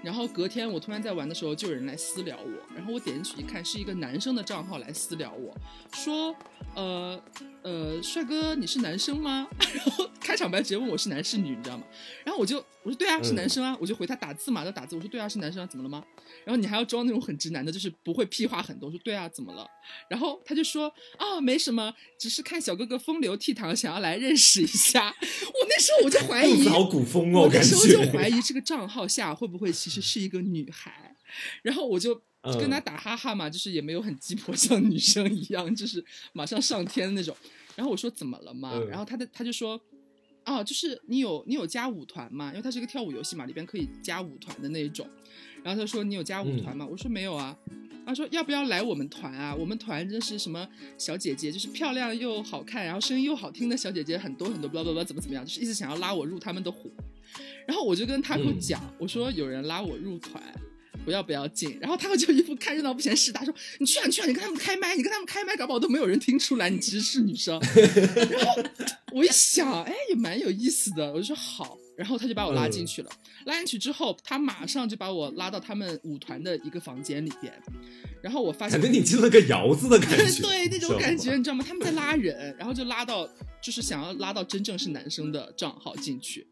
然后隔天我突然在玩的时候就有人来私聊我，然后我点进去一看是一个男生的账号来私聊我说呃呃，帅哥你是男生吗？然后开场白直接问我是男是女，你知道吗？然后我就我说对啊是男生啊，我就回他打字嘛，就打字我说对啊是男生啊，怎么了吗？然后你还要装那种很直男的，就是不会屁话很多，我说对啊怎么了？然后他就说啊没什么，只是看小哥哥风流倜傥想要来认识一下。我那时候我就怀疑肚子好古风哦，我那时候就怀疑这个账号下会不会其实是一个女孩，然后我就跟她打哈哈嘛，就是也没有很鸡婆像女生一样就是马上上天那种。然后我说怎么了嘛，然后 她, 她就说啊，就是你有你有加舞团嘛，因为它是一个跳舞游戏嘛，里边可以加舞团的那一种。然后她说你有加舞团嘛、嗯、我说没有啊。她说要不要来我们团啊，我们团真是什么小姐姐，就是漂亮又好看然后声音又好听的小姐姐很多很多 blah blah blah 怎么怎么样，就是一直想要拉我入他们的伙。然后我就跟Tako讲、嗯、我说有人拉我入团我要不要进，然后Tako就一副看热闹不嫌事大说你去啊你去啊你跟他们开麦你跟他们开麦搞不好都没有人听出来你其实是女生。然后我一想哎也蛮有意思的，我就说好，然后他就把我拉进去了、嗯、拉进去之后他马上就把我拉到他们舞团的一个房间里边，然后我发现感觉你进了个窑子的感觉对那种感觉你知道吗，他们在拉人，然后就拉到就是想要拉到真正是男生的账号进去。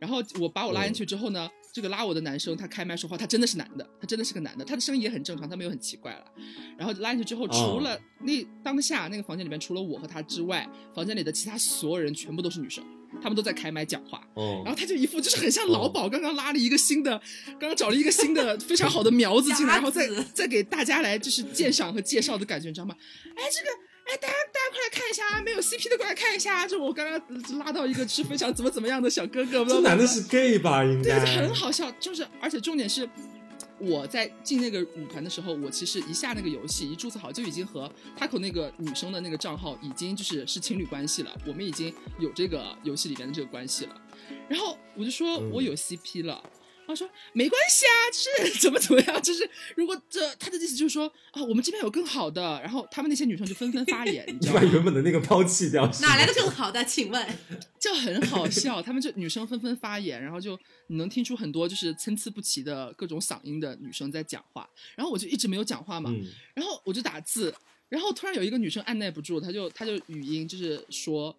然后我把我拉进去之后呢、嗯、这个拉我的男生他开麦说话，他真的是男的，他真的是个男的，他的声音也很正常，他没有很奇怪了。然后拉进去之后除了那、哦、当下那个房间里面除了我和他之外，房间里的其他所有人全部都是女生，他们都在开麦讲话、哦、然后他就一副就是很像老鸨刚刚拉了一个新的、哦、刚刚找了一个新的非常好的苗子进来然后再再给大家来就是鉴赏和介绍的感觉，你知道吗？哎这个哎，大家大家快来看一下啊！没有 C P 的快来看一下啊！就我刚刚拉到一个是非常怎么怎么样的小哥哥，这男的是 gay 吧？应该对，很好笑。就是而且重点是，我在进那个舞团的时候，我其实一下那个游戏一注册好就已经和 Tako 那个女生的那个账号已经就是是情侣关系了，我们已经有这个游戏里面的这个关系了。然后我就说我有 C P 了。嗯，他说没关系啊，就是怎么怎么样，就是如果这他的意思就是说啊，我们这边有更好的，然后他们那些女生就纷纷发言，你知道吗？把原本的那个抛弃掉，哪来的更好的？请问，就很好笑，他们就女生纷纷发言，然后就你能听出很多就是参差不齐的各种嗓音的女生在讲话，然后我就一直没有讲话嘛，嗯、然后我就打字，然后突然有一个女生按耐不住，她就她就语音就是说。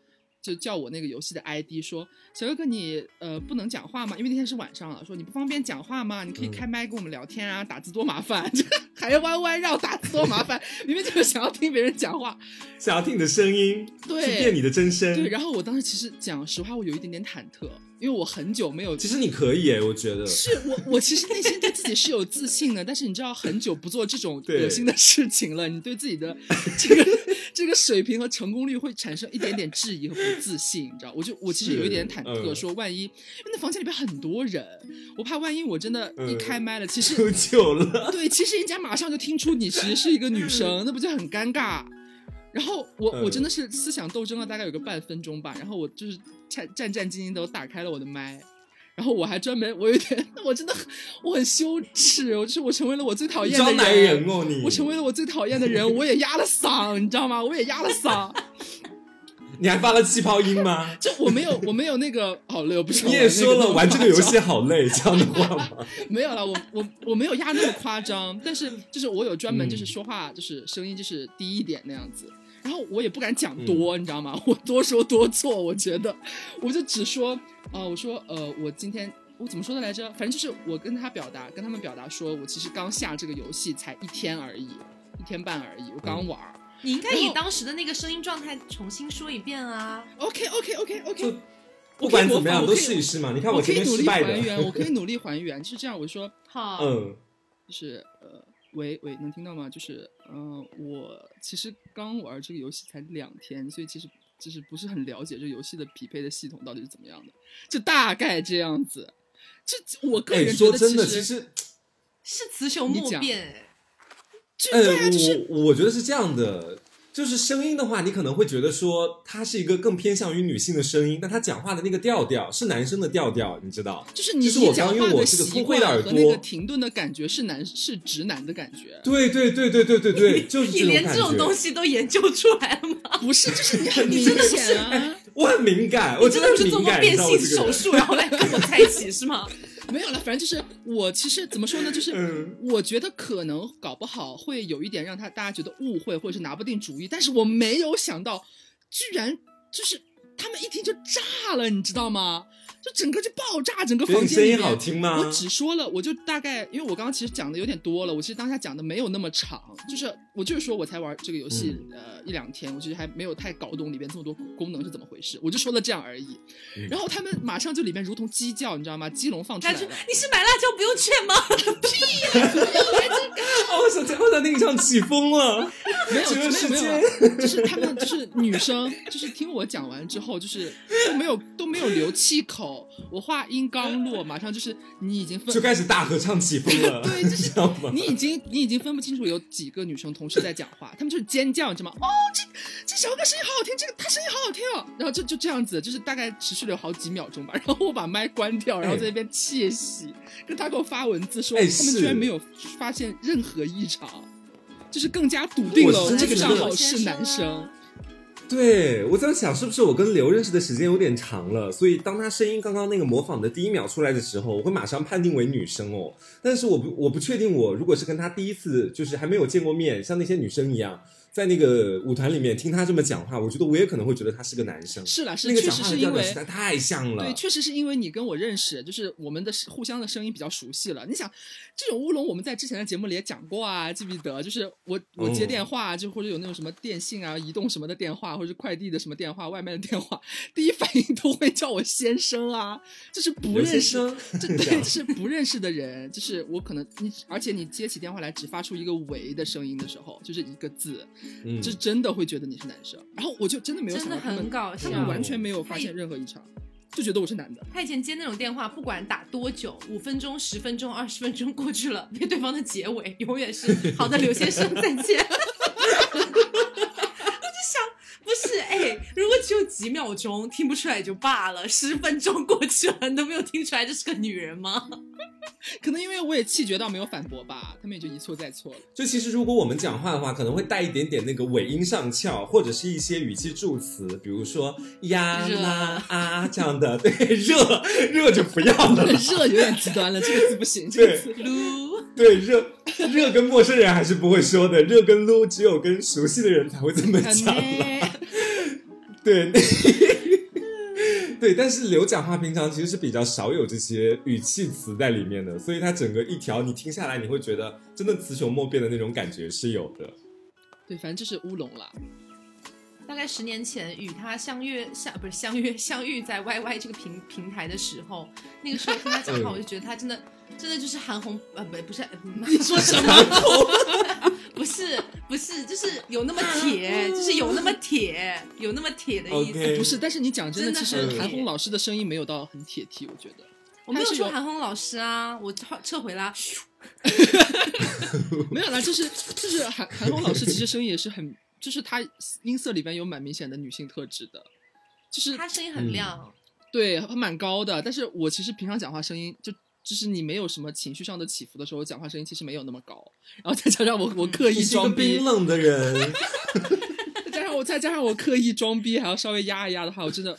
就叫我那个游戏的 I D 说小哥哥你呃不能讲话吗？因为那天是晚上了，说你不方便讲话吗？你可以开麦跟我们聊天啊，打字多麻烦，还要弯弯绕打字多麻烦，因为就是想要听别人讲话，想要听你的声音，对，去变你的真声。对，然后我当时其实讲实话，我有一点点忐忑。因为我很久没有，其实你可以耶，我觉得是我我其实内心对自己是有自信的但是你知道很久不做这种恶心的事情了，你对自己的这个这个水平和成功率会产生一点点质疑和不自信，你知道，我就我其实有一点忐忑，说万一、嗯、因为那房间里边很多人，我怕万一我真的一开麦了、嗯、其实求救了，对，其实人家马上就听出你其实是一个女生，那不就很尴尬。然后我我真的是思想斗争了大概有个半分钟吧，然后我就是战战兢兢的打开了我的麦，然后我还专门我有点我真的我很羞耻，我就是我成为了我最讨厌的人，招男人哦你，我成为了我最讨厌的人，我也压了嗓，你知道吗？我也压了嗓。你还发了气泡音吗？就我没有，我没有那个好累，我不是你也说了玩这个游戏好累这样的话吗？没有了，我我我没有压那么夸张，但是就是我有专门就是说话、嗯、就是声音就是低一点那样子。然后我也不敢讲多、嗯、你知道吗，我多说多错，我觉得我就只说啊、呃，我说呃，我今天我怎么说的来着，反正就是我跟他表达跟他们表达说我其实刚下这个游戏才一天而已，一天半而已，我刚玩、嗯、你应该以当时的那个声音状态重新说一遍啊。 OK OK OK OK 不管怎么样都试一试嘛，你看我今天失败的，我可以努力还原我可以努力还原就是这样，我说好，嗯，就是呃喂喂，能听到吗？就是，嗯、呃，我其实刚玩这个游戏才两天，所以其实就是不是很了解这游戏的匹配的系统到底是怎么样的，就大概这样子。这我个人觉得其实，说真的，其实是雌雄莫辨。对啊，就是我我觉得是这样的，就是声音的话，你可能会觉得说它是一个更偏向于女性的声音，但他讲话的那个调调是男生的调调，你知道？就是你我刚用我是个聪慧的耳朵，那个停顿的感觉是男是直男的感觉。对对对对对对对，就是这种感觉。你连这种东西都研究出来了吗？不是，就是你很明显啊！哎、我很敏感，我真的是做过变性手术，然后来跟我在一起是吗？没有了，反正就是我其实怎么说呢，就是我觉得可能搞不好会有一点让他大家觉得误会或者是拿不定主意，但是我没有想到居然就是他们一听就炸了，你知道吗？就整个就爆炸，整个房间里面。声音好听吗？我只说了，我就大概，因为我刚刚其实讲的有点多了，我其实当下讲的没有那么长，就是我就是说我才玩这个游戏、嗯、呃一两天，我其实还没有太搞懂里面这么多功能是怎么回事，我就说了这样而已。嗯、然后他们马上就里面如同鸡叫，你知道吗？鸡笼放出来了。你是买辣椒不用劝吗？屁呀、啊！我想在我想那个上起风了。没有没有没有，就是他们就是女生，就是听我讲完之后，就是都没有都没有留气口。我话音刚落，马上就是你已经分就开始大合唱起风了，对，就是你已经你已经分不清楚有几个女生同时在讲话，她们就是尖叫，你知道吗？哦，这这小哥声音好好听，这个她声音好好听哦，然后就就这样子，就是大概持续了好几秒钟吧，然后我把麦关掉，然后在那边窃喜，跟他给我发文字说，哎、他们居然没有发现任何异常，就是更加笃定了这个账号是男生。对，我在想是不是我跟刘认识的时间有点长了，所以当他声音刚刚那个模仿的第一秒出来的时候，我会马上判定为女生哦。但是我不我不确定，我如果是跟他第一次就是还没有见过面，像那些女生一样，在那个舞团里面听他这么讲话，我觉得我也可能会觉得他是个男生。是啦，是那个讲话的调调实在太像了。对，确实是因为你跟我认识，就是我们的互相的声音比较熟悉了。你想，这种乌龙我们在之前的节目里也讲过啊，记不记得？就是我我接电话、嗯、就或者有那种什么电信啊、移动什么的电话，或者是快递的什么电话、外卖的电话，第一反应都会叫我先生啊，就是不认识，这对，就是不认识的人，就是我可能你，而且你接起电话来只发出一个喂的声音的时候，就是一个字。嗯、就真的会觉得你是男生，然后我就真的没有想到他们，真的很搞笑，他们完全没有发现任何异常，就觉得我是男的。他以前接那种电话，不管打多久，五分钟、十分钟、二十分钟过去了，对对方的结尾永远是“好的，刘先生，再见”。不是，哎，如果只有几秒钟听不出来就罢了，十分钟过去了你都没有听出来这是个女人吗？可能因为我也气绝到没有反驳吧，他们也就一错再错了。就其实如果我们讲话的话，可能会带一点点那个尾音上翘，或者是一些语气助词，比如说呀啦啊这样的。对，热热就不要了，热有点极端了，这个字不行，这个字撸。对，热热跟陌生人还是不会说的，热跟撸只有跟熟悉的人才会这么讲了。对对，但是刘讲话平常其实是比较少有这些语气词在里面的，所以他整个一条你听下来，你会觉得真的雌雄莫辨的那种感觉是有的。对，反正就是乌龙啦。大概十年前与他相约相不是相约相遇在 Y Y 这个 平, 平台的时候，那个时候听他讲话，我就觉得他真的真的就是韩红呃不不是、嗯、你说什么不是不是就是有那么铁就是有那么铁有那么铁的意思、okay. 哎、不是，但是你讲真 的, 真的其实韩红老师的声音没有到很铁蹄，我觉得我没有说韩红老师啊，我撤回啦没有啦，就是就是韩韩红老师其实声音也是很就是她音色里边有蛮明显的女性特质的，就是她声音很亮、嗯、对蛮高的，但是我其实平常讲话声音就就是你没有什么情绪上的起伏的时候讲话声音其实没有那么高，然后再加上我我刻意装逼，你是个冰冷的人再加上我再加上我刻意装逼还要稍微压一压的话，我真的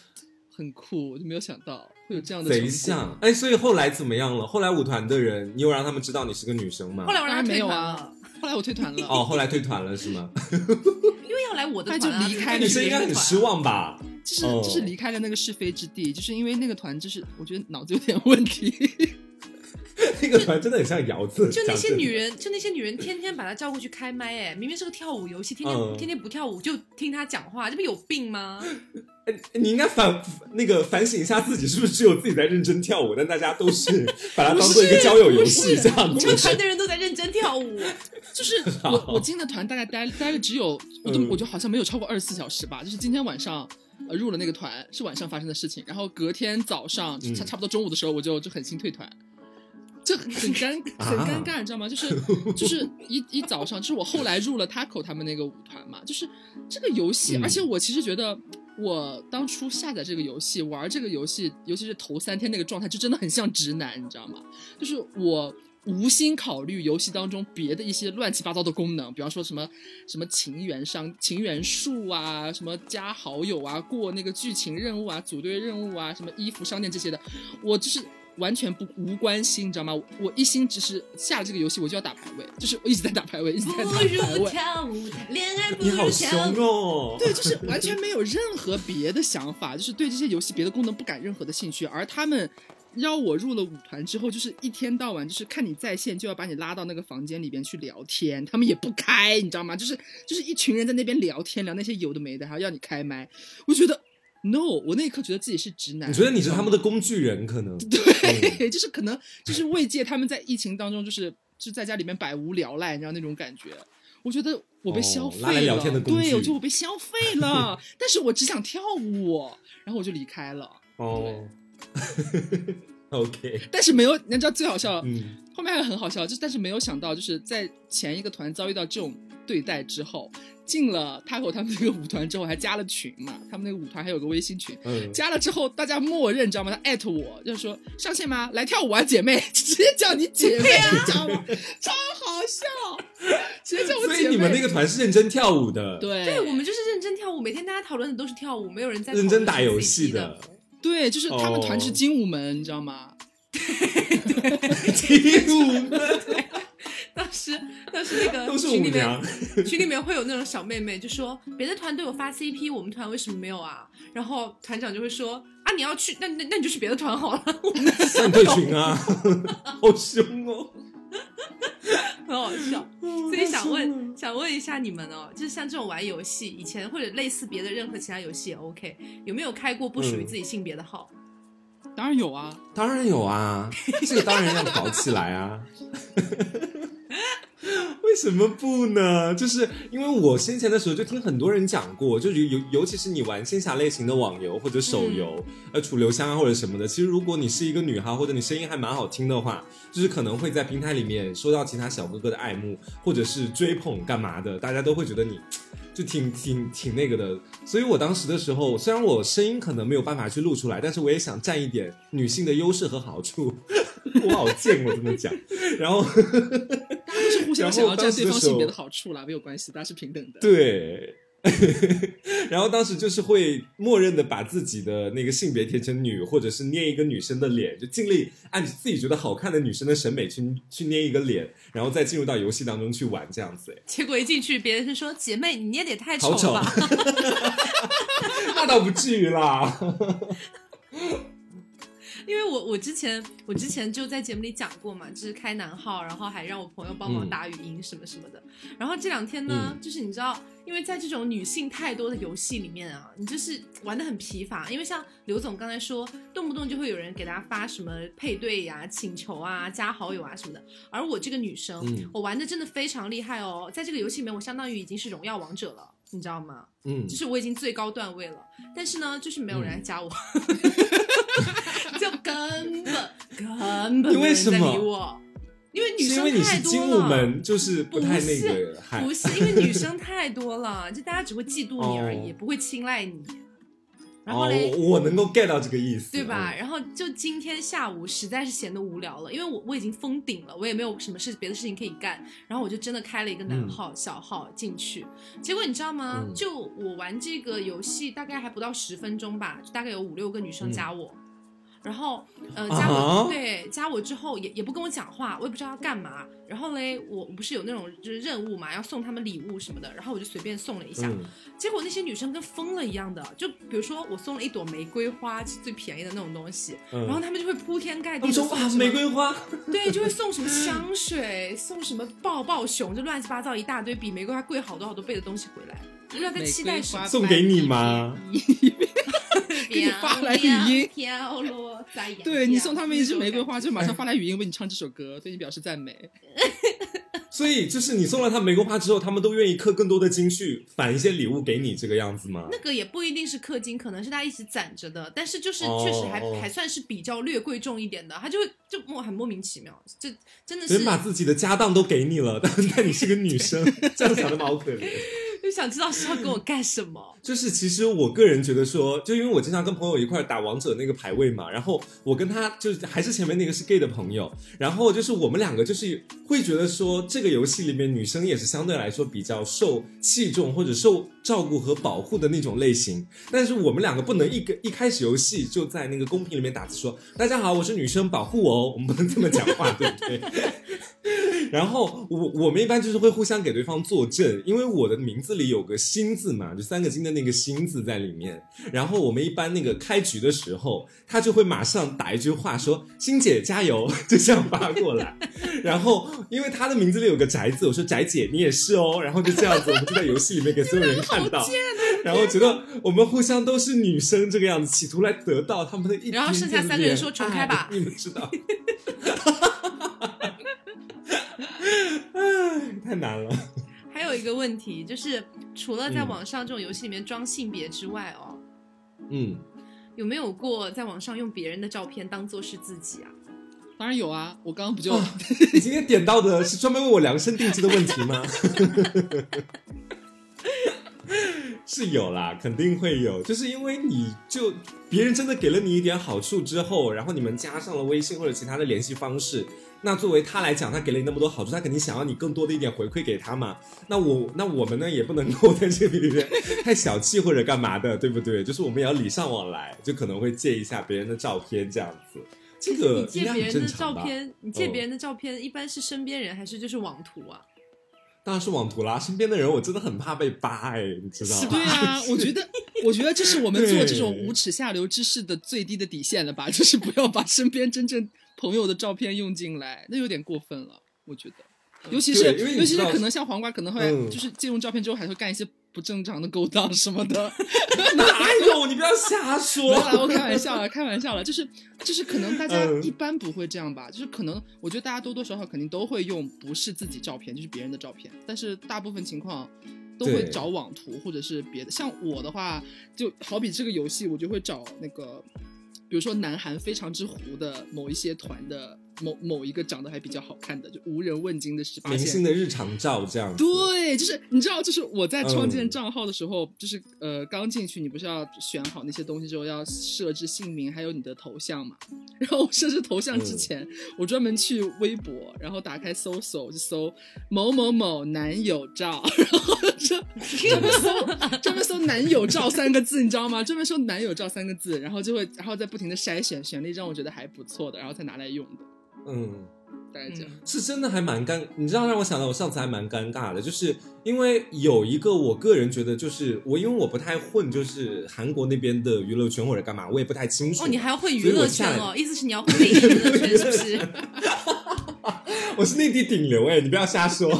很酷，我就没有想到会有这样的贼像。哎，所以后来怎么样了？后来舞团的人你有让他们知道你是个女生吗？后来我让他退团了、啊、后来我退团了哦，后来退团了是吗？因为要来我的团、啊、他就离开了，女生应该很失望吧，就是、哦、就是离开了那个是非之地，就是因为那个团就是我觉得脑子有点问题那个团真的很像姚子，就那些女人，就那些女人天天把她叫过去开麦，哎，明明是个跳舞游戏，天天、嗯、天天不跳舞就听她讲话，这不有病吗？你应该反那个反省一下自己，是不是只有自己在认真跳舞，但大家都是把它当做一个交友游戏这样子。整个团的人都在认真跳舞，就是我我进的团大概待待了只有我都、嗯、我就好像没有超过二十四小时吧，就是今天晚上。呃，入了那个团是晚上发生的事情，然后隔天早上差不多中午的时候，我就就狠心退团，这很尴很尴尬，你知道吗？就是就是一一早上，就是我后来入了 Tako 他们那个舞团嘛，就是这个游戏，而且我其实觉得我当初下载这个游戏玩这个游戏，尤其是头三天那个状态，就真的很像直男，你知道吗？就是我。无心考虑游戏当中别的一些乱七八糟的功能，比方说什么什么情缘上情缘树啊，什么加好友啊，过那个剧情任务啊，组队任务啊，什么衣服商店这些的，我就是完全不无关心，你知道吗？我一心只是下了这个游戏我就要打排位，就是我一直在打排位，一直在打排位。不如跳舞，恋爱不如跳舞。你好凶哦！对，就是完全没有任何别的想法，就是对这些游戏别的功能不感任何的兴趣，而他们。要我入了舞团之后，就是一天到晚就是看你在线就要把你拉到那个房间里边去聊天，他们也不开，你知道吗？就是就是一群人在那边聊天，聊那些有的没的，还要你开麦。我觉得 no， 我那一刻觉得自己是直男。你觉得你是他们的工具人？可能对、嗯，就是可能就是慰藉他们在疫情当中就是就在家里面百无聊赖，你知道那种感觉。我觉得我被消费了，哦、拉来聊天的工具，对，我觉得我被消费了，但是我只想跳舞，然后我就离开了。哦。OK， 但是没有，你知道最好笑、嗯、后面还很好笑，就但是没有想到就是在前一个团遭遇到这种对待之后，进了 Tako 他们那个舞团之后还加了群嘛，他们那个舞团还有个微信群、嗯、加了之后大家默认，知道吗？他艾特我就说上线吗？来跳舞啊姐妹，直接叫你姐妹、啊、你知道吗？超好笑，直接叫我姐妹。所以你们那个团是认真跳舞的？对对，我们就是认真跳舞，每天大家讨论的都是跳舞，没有人在认真打游戏的。对，就是他们团是精武门、oh. 你知道吗？精武门当时当时那个都是群里面群里面会有那种小妹妹就说别的团队有发 C P， 我们团为什么没有啊？然后团长就会说啊你要去那那那你就去别的团好了，那你退群啊好凶哦很好笑。所以想问想问一下你们哦，就是像这种玩游戏以前或者类似别的任何其他游戏也 OK， 有没有开过不属于自己性别的号？嗯、当然有啊，当然有啊，这个当然要搞起来啊为什么不呢？就是因为我先前的时候就听很多人讲过，就是尤尤其是你玩仙侠类型的网游或者手游，呃、嗯，楚留香啊或者什么的，其实如果你是一个女孩或者你声音还蛮好听的话，就是可能会在平台里面收到其他小哥哥的爱慕或者是追捧干嘛的，大家都会觉得你就挺挺挺那个的。所以我当时的时候，虽然我声音可能没有办法去录出来，但是我也想占一点女性的优势和好处。我好贱，我这么讲。然后大家都是互相想要占对方性别的好处啦，没有关系，大家是平等的。对。然后当时就是会默认的把自己的那个性别贴成女，或者是捏一个女生的脸，就尽力按自己觉得好看的女生的审美去去捏一个脸，然后再进入到游戏当中去玩这样子。结果一进去别人是说姐妹你捏得也太丑了吧，那倒不至于啦因为我我之前我之前就在节目里讲过嘛，就是开男号，然后还让我朋友帮忙打语音什么什么的。嗯、然后这两天呢、嗯，就是你知道，因为在这种女性太多的游戏里面啊，你就是玩得很疲乏。因为像刘总刚才说，动不动就会有人给大家发什么配对呀、啊、请求啊、加好友啊什么的。而我这个女生，嗯、我玩得真的非常厉害哦，在这个游戏里面，我相当于已经是荣耀王者了。你知道吗？嗯，就是我已经最高段位了，但是呢，就是没有人来加我，嗯、就根本根本没人在理我。因为女生太多了，是因为你是精武门，就是不太那个，不是，不是因为女生太多了，就大家只会嫉妒你而已，哦、不会青睐你。然后嘞、哦，我能够 get 到这个意思，对吧、嗯？然后就今天下午实在是闲得无聊了，因为我我已经封顶了，我也没有什么事别的事情可以干，然后我就真的开了一个男号、嗯、小号进去。结果你知道吗、嗯？就我玩这个游戏大概还不到十分钟吧，就大概有五六个女生加我，嗯、然后呃加我、啊、对加我之后也也不跟我讲话，我也不知道要干嘛。然后嘞，我不是有那种就是任务嘛，要送他们礼物什么的，然后我就随便送了一下、嗯、结果那些女生跟疯了一样的，就比如说我送了一朵玫瑰花，是最便宜的那种东西、嗯、然后他们就会铺天盖地送什么、啊、玫瑰花，对，就会送什么香水送什么抱抱熊，就乱七八糟一大堆比玫瑰花贵好多好多倍的东西回来，不知道在期待什么。送给你吗？给你发来语音，对，你送他们一支玫瑰花就马上发来语音为你唱这首歌，对你表示赞美。所以就是你送了他玫瑰花之后，他们都愿意氪更多的金去返一些礼物给你，这个样子吗？那个也不一定是氪金，可能是大家一起攒着的，但是就是确实还、哦、还算是比较略贵重一点的，他就会就很莫名其妙，就真的是人把自己的家当都给你了，但你是个女生，这样想的好可怜。就想知道是要跟我干什么。就是其实我个人觉得说，就因为我经常跟朋友一块打王者那个排位嘛，然后我跟他就是还是前面那个是 gay 的朋友，然后就是我们两个就是会觉得说这个游戏里面女生也是相对来说比较受器重或者受照顾和保护的那种类型，但是我们两个不能一个一开始游戏就在那个公屏里面打字说大家好我是女生保护我哦，我们不能这么讲话对不对？然后我我们一般就是会互相给对方作证，因为我的名字里有个心字嘛，就三个金的那个心字在里面，然后我们一般那个开局的时候他就会马上打一句话说心姐加油，就这样发过来。然后因为他的名字里有个宅字，我说宅姐你也是哦，然后就这样子我们就在游戏里面给所有人看到然后觉得我们互相都是女生这个样子，企图来得到他们的一点点，然后剩下三个人说重开吧、啊、你们知道太难了。还有一个问题就是除了在网上这种游戏里面装性别之外哦，嗯，有没有过在网上用别人的照片当做是自己啊？当然有啊，我刚刚不就、啊、你今天点到的是专门为我量身定制的问题吗？是有啦，肯定会有，就是因为你就别人真的给了你一点好处之后，然后你们加上了微信或者其他的联系方式，那作为他来讲他给了你那么多好处，他肯定想要你更多的一点回馈给他嘛，那我那我们呢也不能够在这里面太小气或者干嘛的，对不对？就是我们也要礼尚往来，就可能会借一下别人的照片这样子。这个你借别人的照片，你借别人的照片、哦、一般是身边人还是就是网图啊？当然是网图啦，身边的人我真的很怕被扒，哎，你知道吗？对啊，我觉得，我觉得这是我们做这种无耻下流之事的最低的底线了吧？就是不要把身边真正朋友的照片用进来，那有点过分了，我觉得。尤其是，尤其是可能像黄瓜，可能会、嗯、就是借用照片之后，还会干一些不正常的勾当什么的。哪有？你不要瞎说！我开玩笑了，开玩笑了，就是就是可能大家一般不会这样吧、嗯，就是可能我觉得大家多多少少肯定都会用不是自己照片，就是别人的照片，但是大部分情况都会找网图或者是别的。像我的话，就好比这个游戏，我就会找那个。比如说南韩非常之狐的某一些团的某某一个长得还比较好看的，就无人问津的十八线明星的日常照这样子。对，就是你知道，就是我在创建账号的时候，嗯、就是呃刚进去，你不是要选好那些东西之后要设置姓名还有你的头像嘛？然后我设置头像之前，嗯、我专门去微博，然后打开搜索就搜某某某男友照，然后就专门搜专门搜男友照三个字，你知道吗？专门搜男友照三个字，然后就会然后再不停的筛选，选了一张我觉得还不错的，然后才拿来用的。嗯，待着、嗯、是真的还蛮尴，你知道让我想到我上次还蛮尴尬的，就是因为有一个我个人觉得就是我因为我不太混就是韩国那边的娱乐圈或者干嘛我也不太清楚。哦，你还要混娱乐圈哦，意思是你要混美娱乐圈是不是？我是内地顶流哎，你不要瞎说。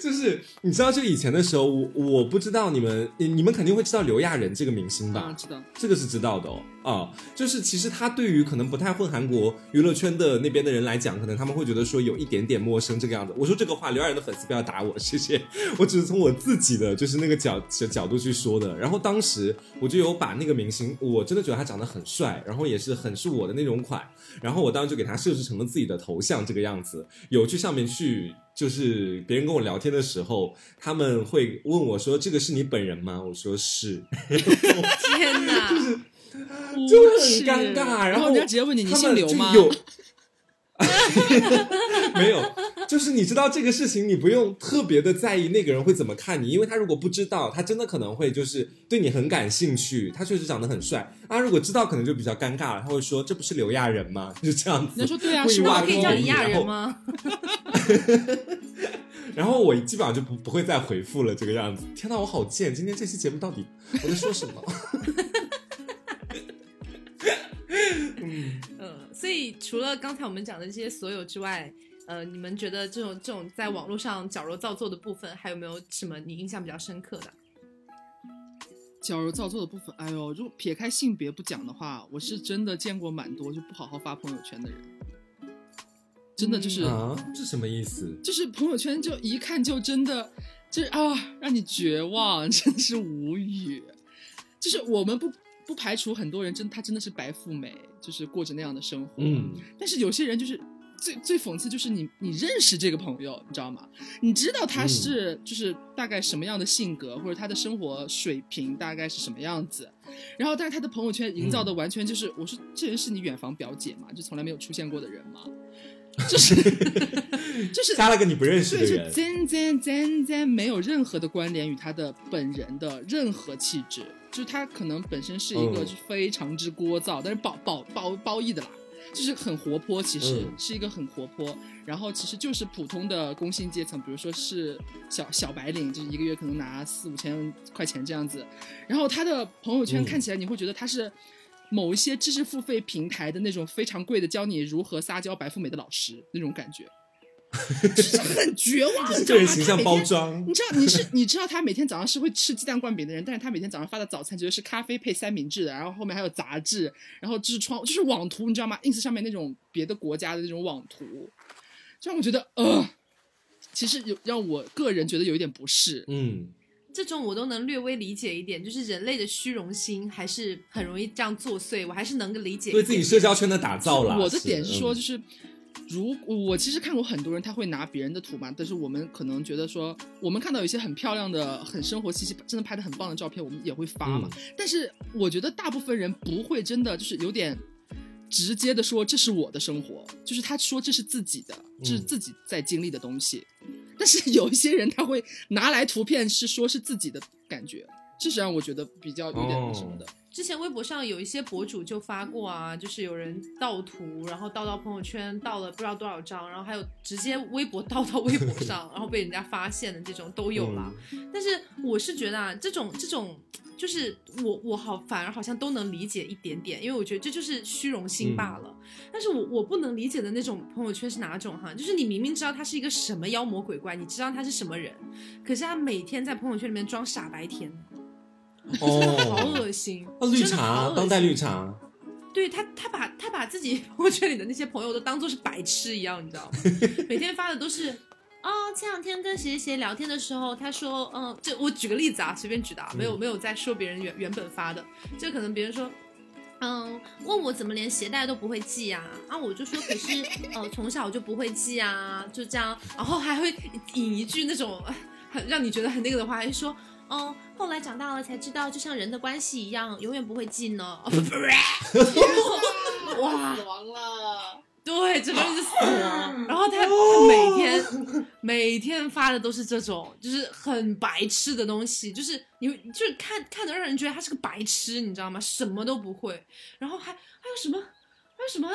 就是你知道，就以前的时候，我我不知道你们，你们肯定会知道刘亚仁这个明星吧？嗯、知道，这个是知道的哦。啊、哦，就是其实他对于可能不太混韩国娱乐圈的那边的人来讲，可能他们会觉得说有一点点陌生这个样子。我说这个话，刘亚仁的粉丝不要打我，谢谢。我只是从我自己的就是那个角角度去说的。然后当时我就有把那个明星，我真的觉得他长得很帅，然后也是很是我的那种款。然后我当时就给他设置成了自己的头像这个样子，有去上面去。就是别人跟我聊天的时候他们会问我说这个是你本人吗，我说是。天哪，就是就很尴尬，然后人家直接问你你姓刘吗？没有，就是你知道这个事情你不用特别的在意那个人会怎么看你，因为他如果不知道他真的可能会就是对你很感兴趣，他确实长得很帅，他如果知道可能就比较尴尬了，他会说这不是刘亚仁吗，就这样子。你说对啊，是那我可以叫你亚仁吗？然后我基本上就不不会再回复了这个样子。天哪，我好贱，今天这期节目到底我在说什么？嗯嗯，所以除了刚才我们讲的这些所有之外，呃，你们觉得这种这种在网络上矫揉造作的部分，还有没有什么你印象比较深刻的？矫揉造作的部分，哎呦，如果撇开性别不讲的话，我是真的见过蛮多就不好好发朋友圈的人，真的就是、嗯、啊，这什么意思？就是朋友圈就一看就真的，就是啊，让你绝望，真是无语。就是我们不。不排除很多人真，他真的是白富美，就是过着那样的生活。嗯，但是有些人就是最最讽刺，就是你你认识这个朋友，你知道吗？你知道他是、嗯、就是大概什么样的性格，或者他的生活水平大概是什么样子，然后但是他的朋友圈营造的完全就是，嗯、我说这人是你远房表姐嘛，就从来没有出现过的人嘛，就是就是加了个你不认识的人，真真真真没有任何的关联与他的本人的任何气质。就是他可能本身是一个就非常之聒噪、嗯、但是褒褒褒褒义的啦，就是很活泼，其实、嗯、是一个很活泼，然后其实就是普通的工薪阶层，比如说是小小白领，就是一个月可能拿四五千块钱这样子，然后他的朋友圈看起来你会觉得他是某一些知识付费平台的那种非常贵的教你如何撒娇白富美的老师那种感觉。就是很绝望，你知道吗？形象包装，你知道你是你知道他每天早上是会吃鸡蛋灌饼的人，但是他每天早上发的早餐觉得是咖啡配三明治的，然后后面还有杂志，然后就是窗就是网图，你知道吗？ ins 上面那种别的国家的那种网图，就让我觉得呃，其实有让我个人觉得有一点不适。嗯，这种我都能略微理解一点，就是人类的虚荣心还是很容易这样作祟，我还是能够理解一点点对自己社交圈的打造啦。我的点是说就是。嗯，如我其实看过很多人他会拿别人的图嘛，但是我们可能觉得说我们看到有一些很漂亮的很生活气息真的拍的很棒的照片我们也会发嘛、嗯、但是我觉得大部分人不会真的就是有点直接的说这是我的生活，就是他说这是自己的，这是自己在经历的东西、嗯、但是有一些人他会拿来图片是说是自己的感觉，这是让我觉得比较有点那什么的、哦，之前微博上有一些博主就发过啊，就是有人盗图，然后盗到朋友圈，盗了不知道多少张，然后还有直接微博盗到微博上，然后被人家发现的这种都有啦、嗯、但是我是觉得啊，这种这种就是我我好反而好像都能理解一点点，因为我觉得这就是虚荣心罢了、嗯、但是我我不能理解的那种朋友圈是哪种哈？就是你明明知道他是一个什么妖魔鬼怪，你知道他是什么人，可是他每天在朋友圈里面装傻白甜。哦，好恶心！哦、绿茶，当代绿茶。对他，他把他把自己朋友圈里的那些朋友都当做是白痴一样，你知道吗？每天发的都是，哦，前两天跟谁谁聊天的时候，他说，嗯，这我举个例子啊，随便举的啊，没有没有在说别人原原本发的，就可能别人说。嗯，问我怎么连鞋带都不会系啊？啊，我就说可是，呃，从小就不会系啊，就这样。然后还会引一句那种很让你觉得很那个的话，还说，嗯，后来长大了才知道，就像人的关系一样，永远不会系呢。哇，死亡了！对，整个人就死亡。然后他每天每天发的都是这种，就是很白痴的东西，就是。你就是看看得让人觉得他是个白痴，你知道吗？什么都不会，然后还还有什么还有什么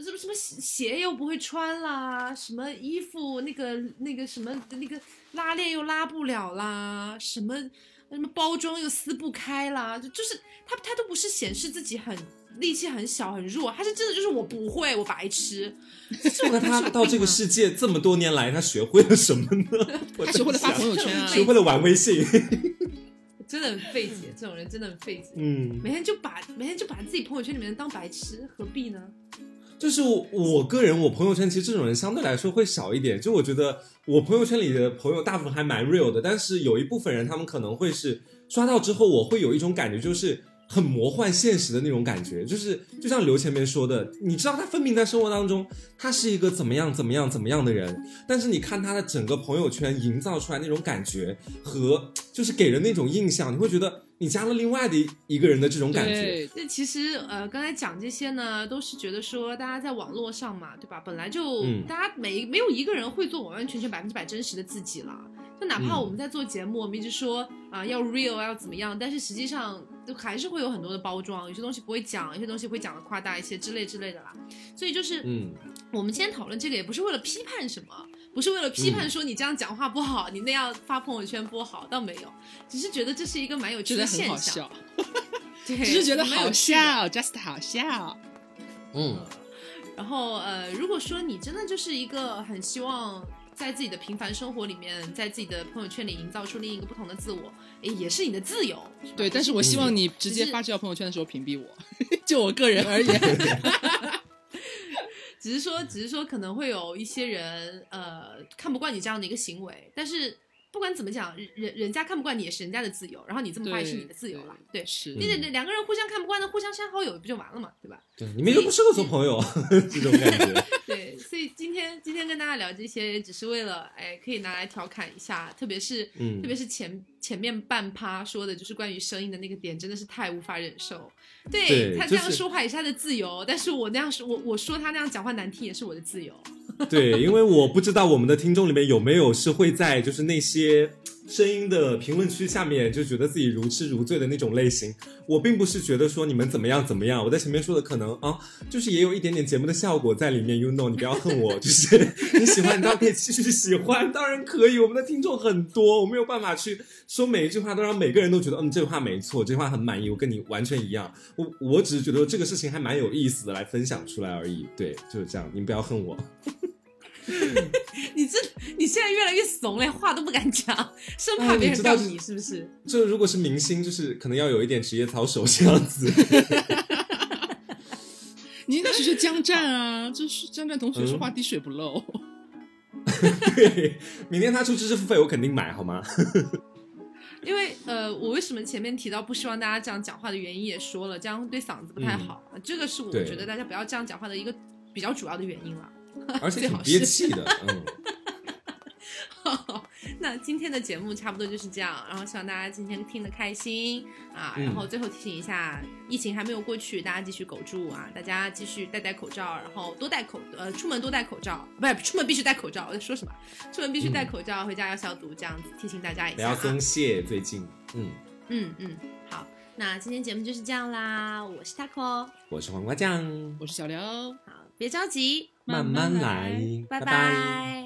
什么什么鞋又不会穿啦，什么衣服那个那个什么那个拉链又拉不了啦，什么什么包装又撕不开啦，就就是他他都不是显示自己很力气很小很弱，他是真的就是我不会，我白痴。那他到这个世界这么多年来，他学会了什么呢？他学会了发朋友圈啊，学会了玩微信。真的很费解，这种人真的很费解。嗯，每天就把每天就把自己朋友圈里面当白痴，何必呢？就是我我个人，我朋友圈其实这种人相对来说会少一点。就我觉得我朋友圈里的朋友大部分还蛮 real 的，但是有一部分人他们可能会是刷到之后，我会有一种感觉，就是很魔幻现实的那种感觉。就是就像刘前面说的，你知道他分明在生活当中他是一个怎么样怎么样怎么样的人，但是你看他的整个朋友圈营造出来那种感觉和就是给人那种印象，你会觉得你加了另外的一个人的这种感觉。那其实呃，刚才讲这些呢都是觉得说大家在网络上嘛，对吧，本来就、嗯、大家每没有一个人会做完完全全百分之百真实的自己了。就哪怕我们在做节目、嗯、我们一直说啊、呃、要 real 要怎么样，但是实际上都还是会有很多的包装，有些东西不会讲，有些东西会讲的夸大一些之类之类的啦。所以就是嗯，我们今天讨论这个也不是为了批判什么，不是为了批判说你这样讲话不好、嗯、你那样发朋友圈不好，倒没有，只是觉得这是一个蛮有趣的现象，觉得很好笑。对，只是觉得好笑 just 好笑。嗯，然后呃，如果说你真的就是一个很希望在自己的平凡生活里面，在自己的朋友圈里营造出另一个不同的自我，也是你的自由。对，但是我希望你直接发这条朋友圈的时候屏蔽我，就我个人而言。只是说只是说可能会有一些人呃看不惯你这样的一个行为，但是不管怎么讲，人人家看不惯你也是人家的自由，然后你这么发也是你的自由了。 对, 对是你得两个人互相看不惯的互相删好友不就完了嘛，对吧？对，你们又不适合做朋友这种感觉。对，所以今天今天跟大家聊这些只是为了哎可以拿来调侃一下，特别是、嗯、特别是前前面半趴说的就是关于声音的那个点真的是太无法忍受。对, 对他这样说话也是他的自由、就是、但是我那样说 我, 我说他那样讲话难听也是我的自由。对，因为我不知道我们的听众里面有没有是会在就是那些声音的评论区下面就觉得自己如痴如醉的那种类型。我并不是觉得说你们怎么样怎么样，我在前面说的可能啊，就是也有一点点节目的效果在里面 you know, 你不要恨我。就是你喜欢你当然可以继续喜欢，当然可以，我们的听众很多，我没有办法去说每一句话都让每个人都觉得嗯这话没错，这话很满意，我跟你完全一样。我我只是觉得这个事情还蛮有意思的来分享出来而已。对，就是这样，你们不要恨我。你这你现在越来越怂了，话都不敢讲，生怕别人告你是不是？这如果是明星就是可能要有一点职业操守这样子。你应该学学江战啊，就是江战同学说话滴水不漏。对，明天他出知识付费我肯定买好吗？因为呃，我为什么前面提到不希望大家这样讲话的原因也说了，这样对嗓子不太好、嗯、这个是我觉得大家不要这样讲话的一个比较主要的原因了，而且挺憋气的。嗯，好，那今天的节目差不多就是这样，然后希望大家今天听得开心啊、嗯、然后最后提醒一下，疫情还没有过去，大家继续苟住啊，大家继续戴戴口罩，然后多戴口呃出门多戴口罩，不是出门必须戴口罩，我在说什么？出门必须戴口罩、嗯、回家要消毒，这样子提醒大家一下、啊、不要松懈最近。嗯嗯嗯，好，那今天节目就是这样啦，我是 Tako， 我是黄瓜酱，我是小刘。好，别着急，慢慢来，拜拜。拜拜。